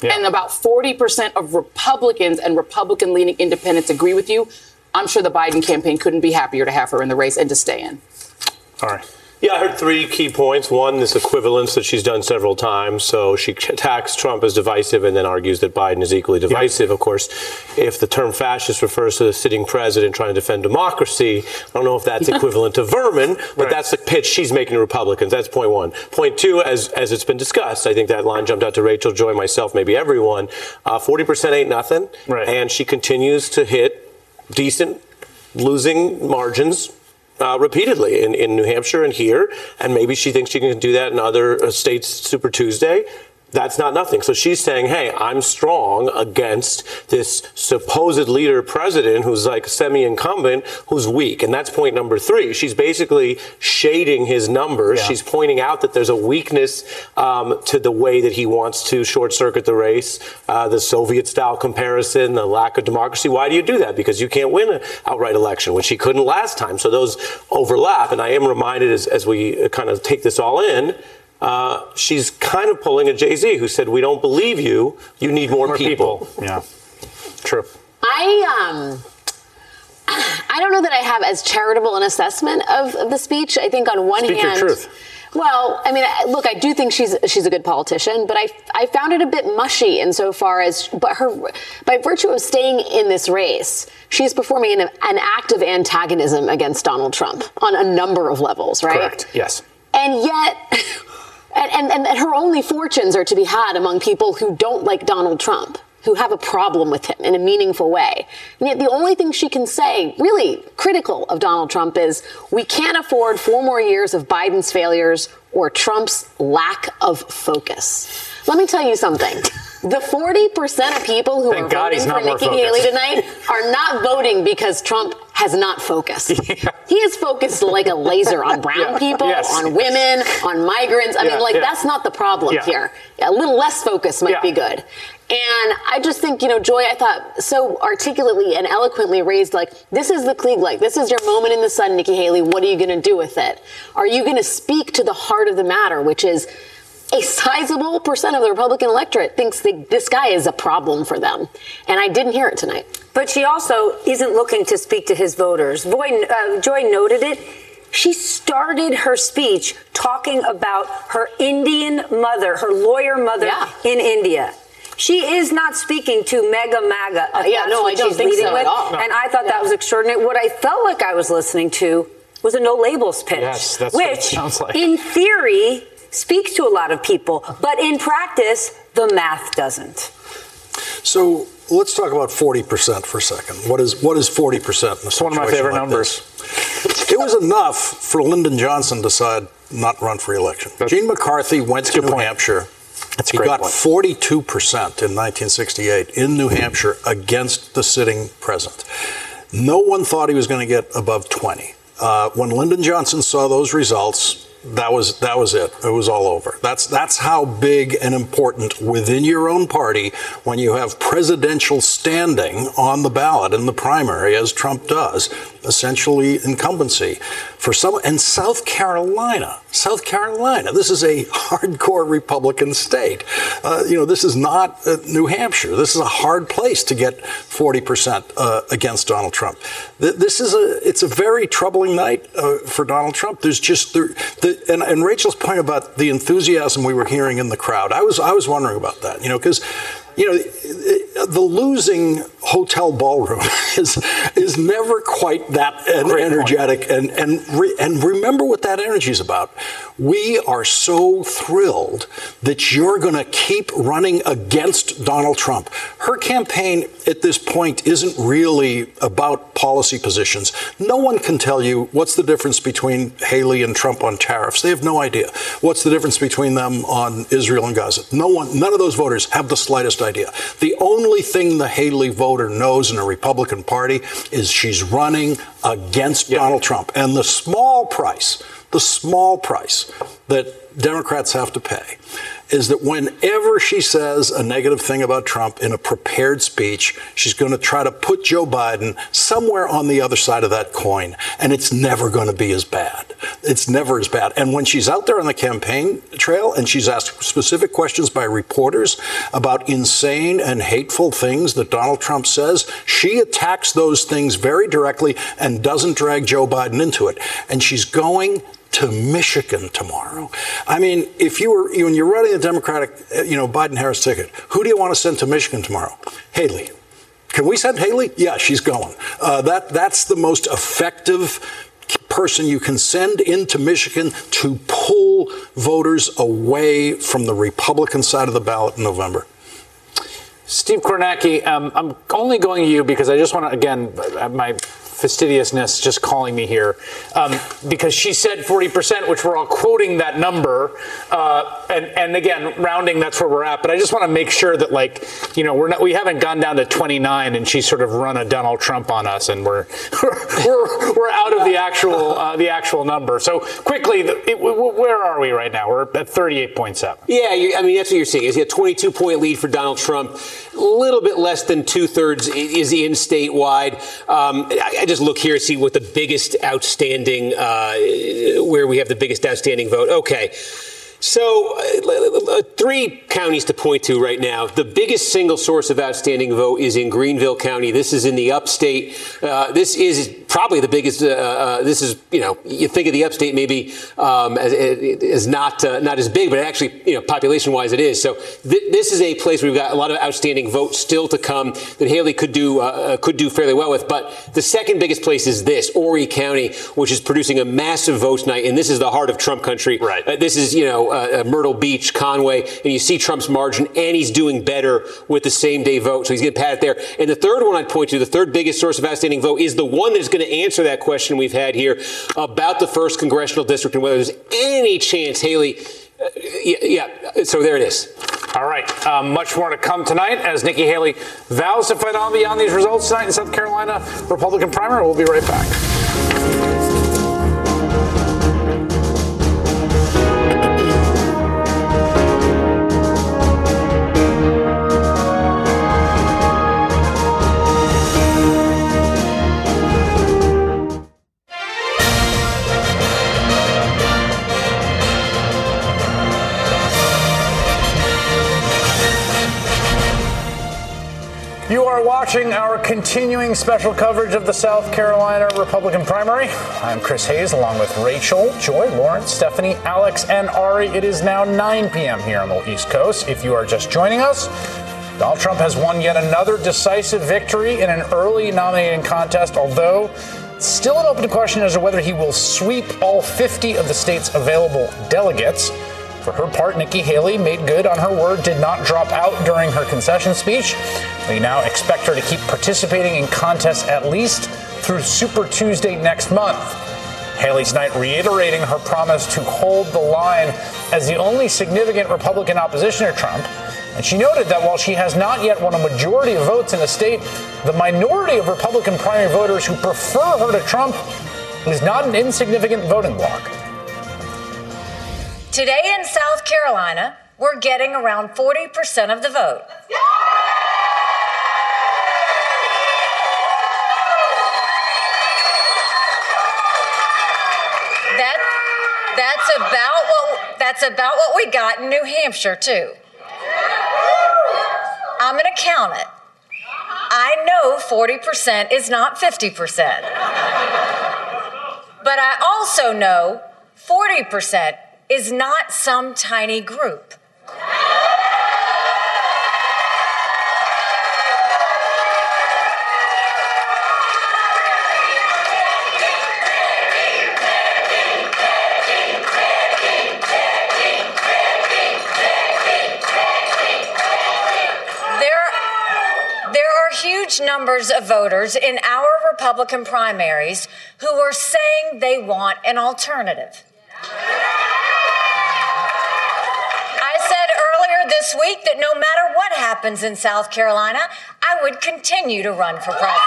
Yeah. And about 40% of Republicans and Republican-leaning independents agree with you. I'm sure the Biden campaign couldn't be happier to have her in the race and to stay in. All right. Yeah, I heard three key points. One, this equivalence that she's done several times. So she attacks Trump as divisive and then argues that Biden is equally divisive. Yep. Of course, if the term fascist refers to the sitting president trying to defend democracy, I don't know if that's equivalent to vermin, but that's the pitch she's making to Republicans. That's point one. Point two, as it's been discussed, I think that line jumped out to Rachel, Joy, myself, maybe everyone. 40% ain't nothing. Right. And she continues to hit decent losing margins. Repeatedly in New Hampshire and here, and maybe she thinks she can do that in other states, Super Tuesday. That's not nothing. So she's saying, hey, I'm strong against this supposed leader president who's like semi-incumbent, who's weak. And that's point number three. She's basically shading his numbers. Yeah. She's pointing out that there's a weakness to the way that he wants to short circuit the race, the Soviet style comparison, the lack of democracy. Why do you do that? Because you can't win an outright election, which he couldn't last time. So those overlap. And I am reminded as we kind of take this all in, she's kind of pulling a Jay-Z who said, we don't believe you. You need more people. Yeah, true. I don't know that I have as charitable an assessment of the speech. I think on one hand, your truth. Well, I mean, look, I do think she's a good politician, but I found it a bit mushy insofar as by virtue of staying in this race, she's performing an act of antagonism against Donald Trump on a number of levels, right? Correct. Yes. And yet, and her only fortunes are to be had among people who don't like Donald Trump, who have a problem with him in a meaningful way. And yet the only thing she can say, really critical of Donald Trump, is we can't afford 4 more years of Biden's failures or Trump's lack of focus. Let me tell you something. The 40% of people who are voting for Nikki Haley tonight are not voting because Trump has not focused. Yeah. He is focused like a laser on brown people, on women, on migrants. I mean, like, that's not the problem here. A little less focus might be good. And I just think, you know, Joy, I thought, so articulately and eloquently raised, like, this is the Klieg light. This is your moment in the sun, Nikki Haley. What are you going to do with it? Are you going to speak to the heart of the matter, which is a sizable percent of the Republican electorate thinks that this guy is a problem for them. And I didn't hear it tonight. But she also isn't looking to speak to his voters. Joy noted it. She started her speech talking about her Indian mother, her lawyer mother in India. She is not speaking to mega MAGA. I don't think so at all. No. And I thought that was extraordinary. What I felt like I was listening to was a no labels pitch, which it sounds like. In theory speaks to a lot of people, but in practice, the math doesn't. So let's talk about 40% for a second. What is 40%? It's one of my favorite numbers. It was enough for Lyndon Johnson to decide not to run for election. Gene McCarthy went to New Hampshire. He got 42% in 1968 in New Hampshire against the sitting president. No one thought he was going to get above 20. When Lyndon Johnson saw those results, that was it. It was all over. That's how big and important within your own party when you have presidential standing on the ballot in the primary, as Trump does, essentially incumbency for some. And South Carolina, this is a hardcore Republican state. This is not New Hampshire. This is a hard place to get 40% against Donald Trump. It's a very troubling night for Donald Trump. There's just and Rachel's point about the enthusiasm we were hearing in the crowd, I was wondering about that, because the losing hotel ballroom is never quite that energetic. And remember what that energy is about. We are so thrilled that you're going to keep running against Donald Trump. Her campaign at this point isn't really about policy positions. No one can tell you what's the difference between Haley and Trump on tariffs. They have no idea. What's the difference between them on Israel and Gaza? No one, none of those voters have the slightest socialist idea. The only thing the Haley voter knows in the Republican Party is she's running against Donald Trump. And the small price that Democrats have to pay is that whenever she says a negative thing about Trump in a prepared speech, she's going to try to put Joe Biden somewhere on the other side of that coin, and it's never going to be as bad. It's never as bad. And when she's out there on the campaign trail and she's asked specific questions by reporters about insane and hateful things that Donald Trump says, she attacks those things very directly and doesn't drag Joe Biden into it. And she's going to Michigan tomorrow. I mean, if you were, when you're running a Democratic, Biden-Harris ticket, who do you want to send to Michigan tomorrow? Haley. Can we send Haley? Yeah, she's going. That's the most effective person you can send into Michigan to pull voters away from the Republican side of the ballot in November. Steve Kornacki, I'm only going to you because I just want to, again, my fastidiousness just calling me here, because she said 40%, which we're all quoting that number, and again, rounding, that's where we're at. But I just want to make sure that, we haven't gone down to 29, and she's sort of run a Donald Trump on us, and we're out of the actual number. So quickly, where are we right now? We're at 38.7. Yeah, that's what you're seeing. Is he a 22-point lead for Donald Trump? A little bit less than 2/3 is in statewide. I just look here to see what the biggest outstanding, where we have the biggest outstanding vote. Okay. So three counties to point to right now. The biggest single source of outstanding vote is in Greenville County. This is in the upstate. This is probably the biggest. This is, you think of the upstate maybe as not as big, but actually, population wise it is. So this is a place we've got a lot of outstanding votes still to come that Haley could do fairly well with. But the second biggest place is this, Horry County, which is producing a massive vote tonight, and this is the heart of Trump country. Right. This is Myrtle Beach, Conway, and you see Trump's margin, and he's doing better with the same-day vote, so he's going to pat it there. And the third one I'd point to, the third biggest source of outstanding vote, is the one that's going to answer that question we've had here about the first congressional district and whether there's any chance Haley... so there it is. All right. Much more to come tonight as Nikki Haley vows to fight on beyond these results tonight in South Carolina Republican primary. We'll be right back. Watching our continuing special coverage of the South Carolina Republican primary. I'm Chris Hayes, along with Rachel, Joy, Lawrence, Stephanie, Alex, and Ari. It is now 9 p.m. here on the East Coast. If you are just joining us, Donald Trump has won yet another decisive victory in an early nominating contest, although it's still an open question as to whether he will sweep all 50 of the state's available delegates. For her part, Nikki Haley made good on her word, did not drop out during her concession speech. We now expect her to keep participating in contests at least through Super Tuesday next month. Haley tonight reiterating her promise to hold the line as the only significant Republican opposition to Trump. And she noted that while she has not yet won a majority of votes in the state, the minority of Republican primary voters who prefer her to Trump is not an insignificant voting bloc. Today in South Carolina, we're getting around 40% of the vote. That's about what we got in New Hampshire too. I'm gonna count it. I know 40% is not 50%. But I also know 40% is not some tiny group. There are huge numbers of voters in our Republican primaries who are saying they want an alternative. This this week that no matter what happens in South Carolina, I would continue to run for president.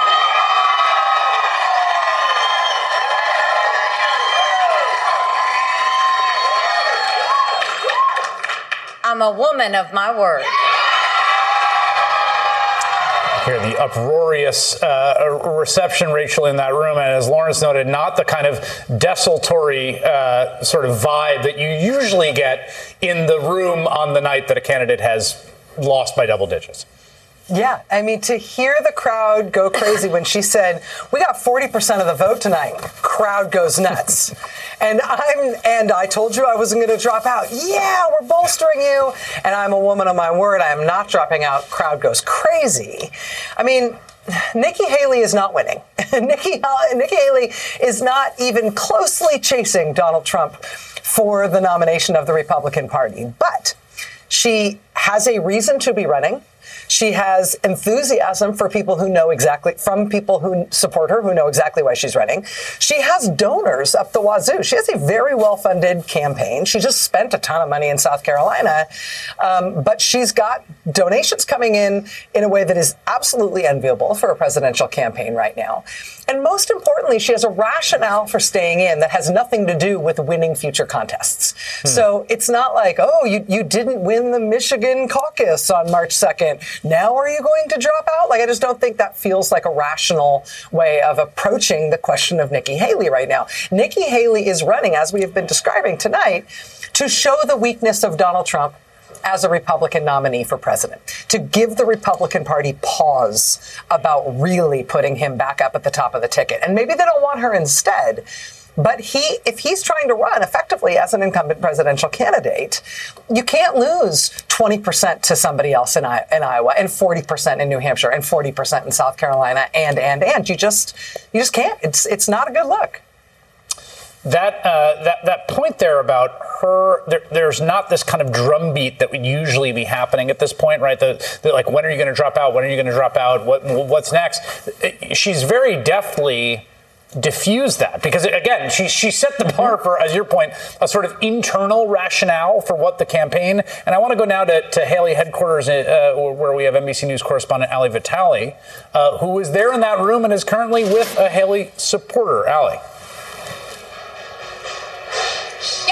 I'm a woman of my word. Hear the uproarious reception, Rachel, in that room. And as Lawrence noted, not the kind of desultory sort of vibe that you usually get in the room on the night that a candidate has lost by double digits. Yeah, I mean, to hear the crowd go crazy when she said, we got 40% of the vote tonight, crowd goes nuts. And I told you I wasn't going to drop out. Yeah, we're bolstering you. And I'm a woman of my word. I am not dropping out. Crowd goes crazy. I mean, Nikki Haley is not winning. Nikki Haley is not even closely chasing Donald Trump for the nomination of the Republican Party. But she has a reason to be running. She has enthusiasm for people who know exactly, from people who support her, who know exactly why she's running. She has donors up the wazoo. She has a very well-funded campaign. She just spent a ton of money in South Carolina. But she's got donations coming in a way that is absolutely enviable for a presidential campaign right now. And most importantly, she has a rationale for staying in that has nothing to do with winning future contests. So it's not like, oh, you didn't win the Michigan caucus on March 2nd. Now are you going to drop out? Like, I just don't think that feels like a rational way of approaching the question of Nikki Haley right now. Nikki Haley is running, as we have been describing tonight, to show the weakness of Donald Trump as a Republican nominee for president, to give the Republican Party pause about really putting him back up at the top of the ticket. And maybe they don't want her instead. But if he's trying to run effectively as an incumbent presidential candidate, you can't lose 20% to somebody else in Iowa and 40% in New Hampshire and 40% in South Carolina and. You just can't. It's not a good look. That point there about her, there's not this kind of drumbeat that would usually be happening at this point, right? Like, when are you going to drop out? When are you going to drop out? What's next? She's very deftly diffuse that, because again, she set the bar for, as your point, a sort of internal rationale for what the campaign. And I want to go now to Haley headquarters, where we have NBC News correspondent Ali Vitale, who is there in that room and is currently with a Haley supporter. Ali.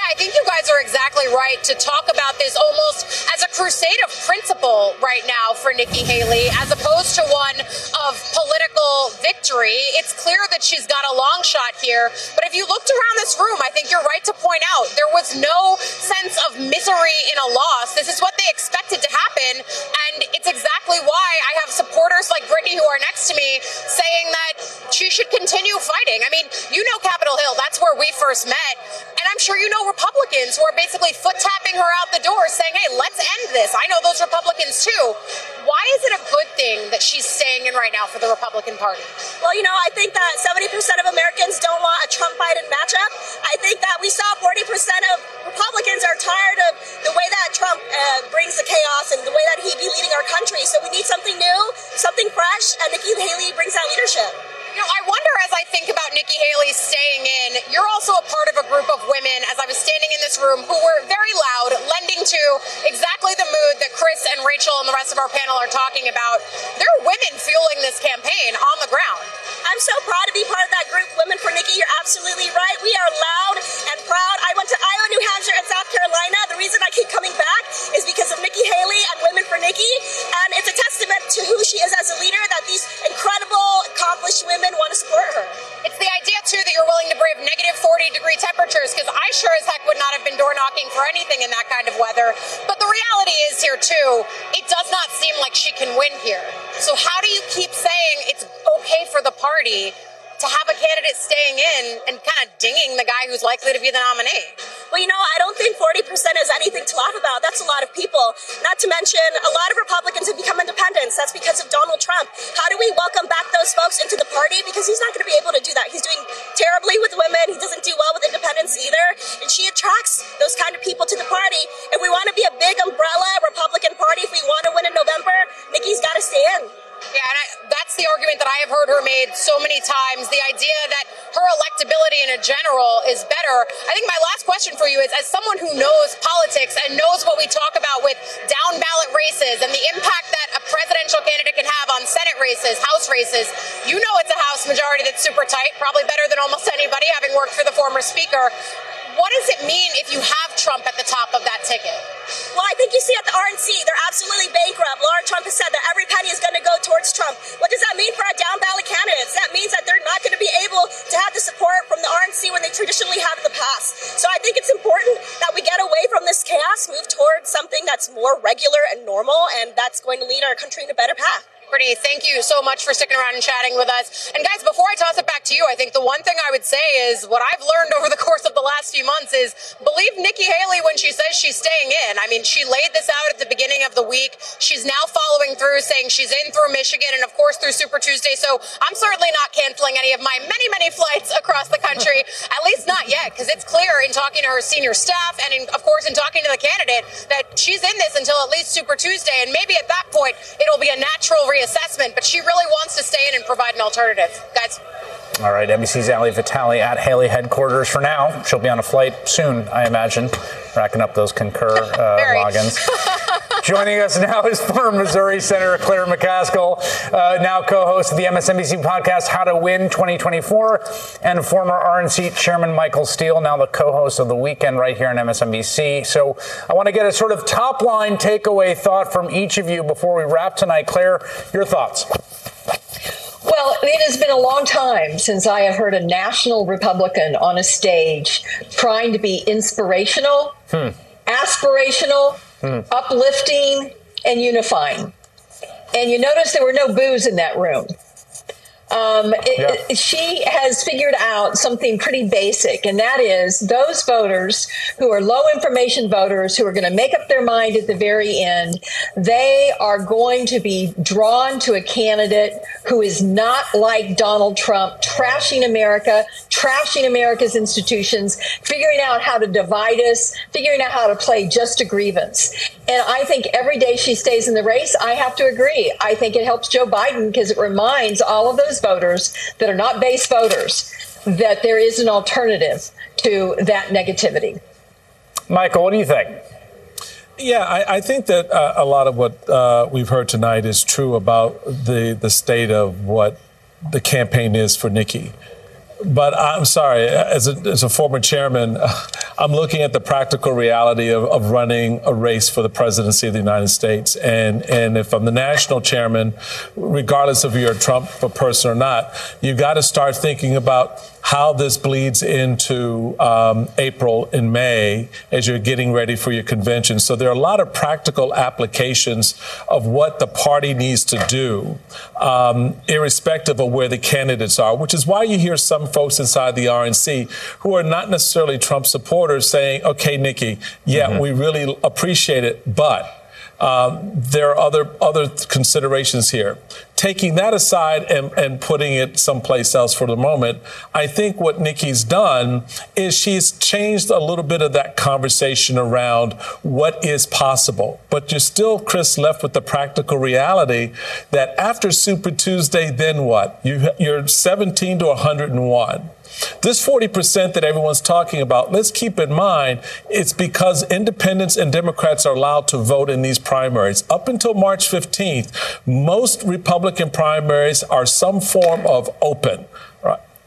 I think you guys are exactly right to talk about this almost as a crusade of principle right now for Nikki Haley, as opposed to one of political victory. It's clear that she's got a long shot here. But if you looked around this room, I think you're right to point out there was no sense of misery in a loss. This is what they expected to happen. And it's exactly why I have supporters like Brittany, who are next to me, saying that she should continue fighting. I mean, you know Capitol Hill. That's where we first met. And I'm sure you know Republicans who are basically foot-tapping her out the door saying, hey, let's end this. I know those Republicans, too. Why is it a good thing that she's staying in right now for the Republican Party? Well, you know, I think that 70% of Americans don't want a Trump-Biden matchup. I think that we saw 40% of Republicans are tired of the way that Trump brings the chaos and the way that he'd be leading our country. So we need something new, something fresh, and Nikki Haley brings that leadership. You know, I wonder, as I think about Nikki Haley staying in, you're also a part of a group of women, as I was standing in this room, who were very loud, lending to exactly the mood that Chris and Rachel and the rest of our panel are talking about. There are women fueling this campaign on the ground. I'm so proud to be part of that group, Women for Nikki. You're absolutely right. We are loud and proud. I went to Iowa, New Hampshire, and South Carolina. The reason I keep coming back is because of Nikki Haley and Women for Nikki. And it's a testament to who she is as a leader that these incredible, accomplished women want to support her. It's the idea, too, that you're willing to brave negative 40-degree temperatures, because I sure as heck would not have been door knocking for anything in that kind of weather. But the reality is here, too, it does not seem like she can win here. So how do you keep saying it's okay for the party to have a candidate staying in and kind of dinging the guy who's likely to be the nominee? Well, you know, I don't think 40% is anything to laugh about. That's a lot of people. Not to mention, a lot of Republicans have become independents. That's because of Donald Trump. How do we welcome back those folks into the party? Because he's not going to be able to do that. He's doing terribly with women. He doesn't do well with independents either. And she attracts those kind of people to the party. If we want to be a big umbrella Republican Party, if we want to win in November, Nikki's got to stay in. Yeah, and that's that's the argument that I have heard her made so many times, the idea that her electability in a general is better. I think my last question for you is, as someone who knows politics and knows what we talk about with down ballot races and the impact that a presidential candidate can have on Senate races, House races, you know it's a House majority that's super tight, probably better than almost anybody, having worked for the former speaker. What does it mean if you have Trump at the top of that ticket? Well, I think you see at the RNC, they're absolutely bankrupt. Lawrence Trump has said that every penny is going to go towards Trump. What does that mean for our down-ballot candidates? That means that they're not going to be able to have the support from the RNC when they traditionally have in the past. So I think it's important that we get away from this chaos, move towards something that's more regular and normal, and that's going to lead our country in a better path. Thank you so much for sticking around and chatting with us. And guys, before I toss it back to you, I think the one thing I would say is what I've learned over the course of the last few months is believe Nikki Haley when she says she's staying in. I mean, she laid this out at the beginning of the week. She's now following through, saying she's in through Michigan and, of course, through Super Tuesday. So I'm certainly not canceling any of my many, many flights across the country, at least not yet, because it's clear in talking to her senior staff and, of course, in talking to the candidate that she's in this until at least Super Tuesday. And maybe at that point, it'll be a natural reassessment, but she really wants to stay in and provide an alternative. Guys. All right, NBC's Ali Vitale at Haley headquarters for now. She'll be on a flight soon, I imagine, racking up those concur logins. Joining us now is former Missouri Senator Claire McCaskill, now co-host of the MSNBC podcast How to Win 2024, and former RNC Chairman Michael Steele, now the co-host of The Weekend right here on MSNBC. So I want to get a sort of top-line takeaway thought from each of you before we wrap tonight. Claire, your thoughts. Well, it has been a long time since I have heard a national Republican on a stage trying to be inspirational, aspirational, uplifting, and unifying. And you notice there were no boos in that room. She has figured out something pretty basic, and that is those voters who are low information voters who are going to make up their mind at the very end, they are going to be drawn to a candidate who is not like Donald Trump, trashing America, trashing America's institutions, figuring out how to divide us, figuring out how to play just a grievance. And I think every day she stays in the race, I have to agree. I think it helps Joe Biden because it reminds all of those voters that are not base voters that there is an alternative to that negativity. Michael, what do you think? Yeah, I think that a lot of what we've heard tonight is true about the state of what the campaign is for Nikki. But I'm sorry, as a former chairman, I'm looking at the practical reality of running a race for the presidency of the United States. And if I'm the national chairman, regardless of if you're a Trump person or not, you've got to start thinking about how this bleeds into April and May as you're getting ready for your convention. So there are a lot of practical applications of what the party needs to do, irrespective of where the candidates are, which is why you hear some folks inside the RNC who are not necessarily Trump supporters saying, OK, Nikki, yeah, we really appreciate it, but there are other considerations here. Taking that aside and putting it someplace else for the moment, I think what Nikki's done is she's changed a little bit of that conversation around what is possible. But you're still, Chris, left with the practical reality that after Super Tuesday, then what? You're 17 to 101. This 40% that everyone's talking about, let's keep in mind, it's because independents and Democrats are allowed to vote in these primaries. Up until March 15th, most Republican primaries are some form of open.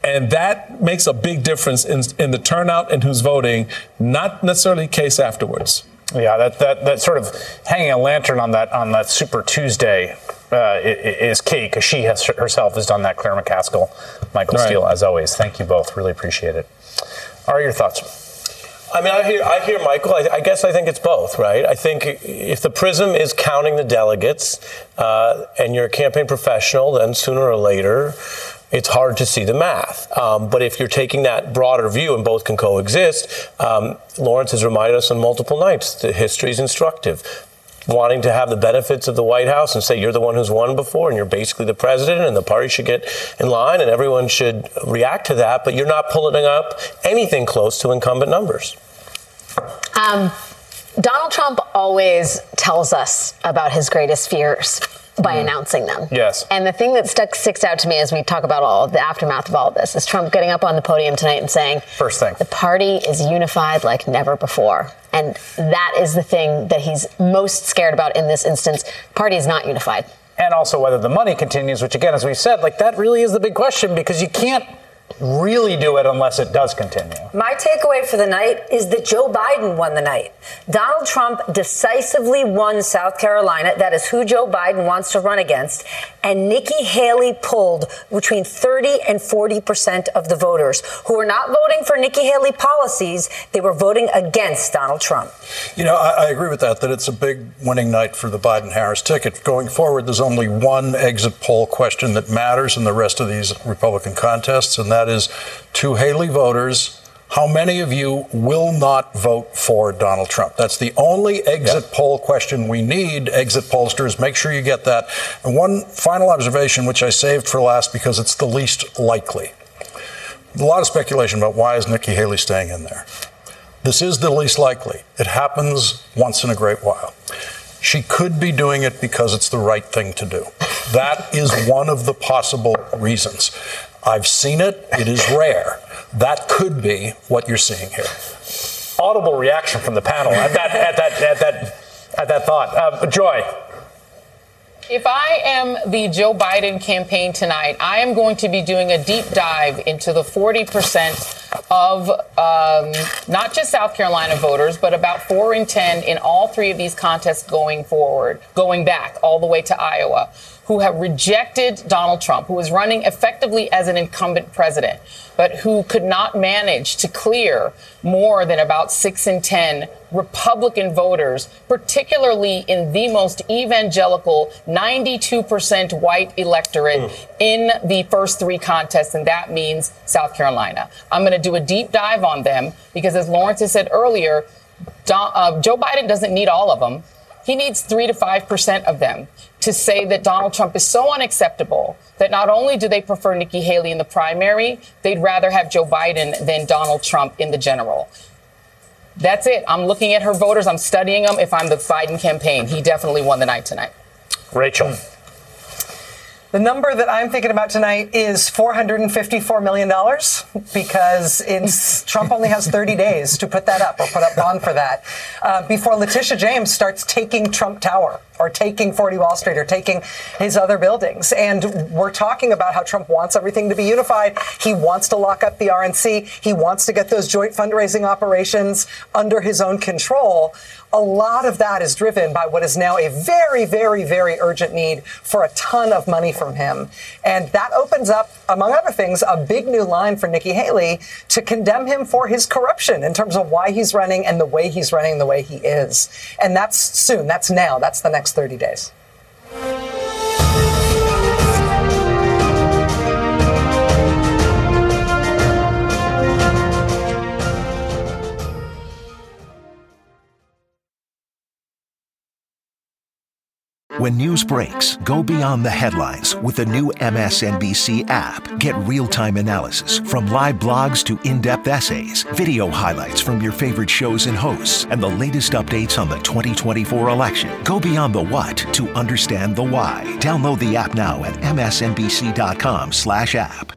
And that makes a big difference in the turnout and who's voting, not necessarily the case afterwards. Yeah, that sort of hanging a lantern on that Super Tuesday is key, because she herself has done that. Claire McCaskill, Michael Steele, as always, thank you both. Really appreciate it. Ari, your thoughts? I mean, I hear Michael. I guess I think it's both, right? I think if the prism is counting the delegates and you're a campaign professional, then sooner or later, it's hard to see the math. But if you're taking that broader view and both can coexist, Lawrence has reminded us on multiple nights that history is instructive. Wanting to have the benefits of the White House and say you're the one who's won before and you're basically the president and the party should get in line and everyone should react to that, but you're not pulling up anything close to incumbent numbers. Donald Trump always tells us about his greatest fears by announcing them. Yes. And the thing that sticks out to me as we talk about all the aftermath of all of this is Trump getting up on the podium tonight and saying, first thing, the party is unified like never before. And that is the thing that he's most scared about in this instance. The party is not unified. And also whether the money continues, which, again, as we've said, like, that really is the big question, because you can't really do it unless it does continue. My takeaway for the night is that Joe Biden won the night. Donald Trump decisively won South Carolina. That is who Joe Biden wants to run against. And Nikki Haley pulled between 30% and 40% of the voters who were not voting for Nikki Haley policies. They were voting against Donald Trump. You know, I agree with that it's a big winning night for the Biden-Harris ticket. Going forward, there's only one exit poll question that matters in the rest of these Republican contests, and that is, to Haley voters, how many of you will not vote for Donald Trump? That's the only exit poll question we need. Exit pollsters, make sure you get that. And one final observation, which I saved for last because it's the least likely. A lot of speculation about why is Nikki Haley staying in there. This is the least likely. It happens once in a great while. She could be doing it because it's the right thing to do. That is one of the possible reasons. I've seen it. It is rare. That could be what you're seeing here. Audible reaction from the panel at that thought. Joy. If I am the Joe Biden campaign tonight, I am going to be doing a deep dive into the 40% of not just South Carolina voters, but about 4 in 10 in all three of these contests going forward, going back all the way to Iowa, who have rejected Donald Trump, who is running effectively as an incumbent president, but who could not manage to clear more than about 6 in 10 Republican voters, particularly in the most evangelical 92% white electorate in the first three contests. And that means South Carolina. I'm going to do a deep dive on them because, as Lawrence has said earlier, Joe Biden doesn't need all of them. He needs 3 to 5% of them to say that Donald Trump is so unacceptable that not only do they prefer Nikki Haley in the primary, they'd rather have Joe Biden than Donald Trump in the general. That's it. I'm looking at her voters. I'm studying them. If I'm the Biden campaign, he definitely won the night tonight. Rachel. The number that I'm thinking about tonight is $454 million, because Trump only has 30 days to put that up or put up bond for that before Letitia James starts taking Trump Tower or taking 40 Wall Street or taking his other buildings. And we're talking about how Trump wants everything to be unified. He wants to lock up the RNC. He wants to get those joint fundraising operations under his own control. A lot of that is driven by what is now a very, very, very urgent need for a ton of money from him. And that opens up, among other things, a big new line for Nikki Haley to condemn him for his corruption in terms of why he's running and the way he's running the way he is. And that's soon. That's now. That's the next 30 days. When news breaks, go beyond the headlines with the new MSNBC app. Get real-time analysis from live blogs to in-depth essays, video highlights from your favorite shows and hosts, and the latest updates on the 2024 election. Go beyond the what to understand the why. Download the app now at msnbc.com/app.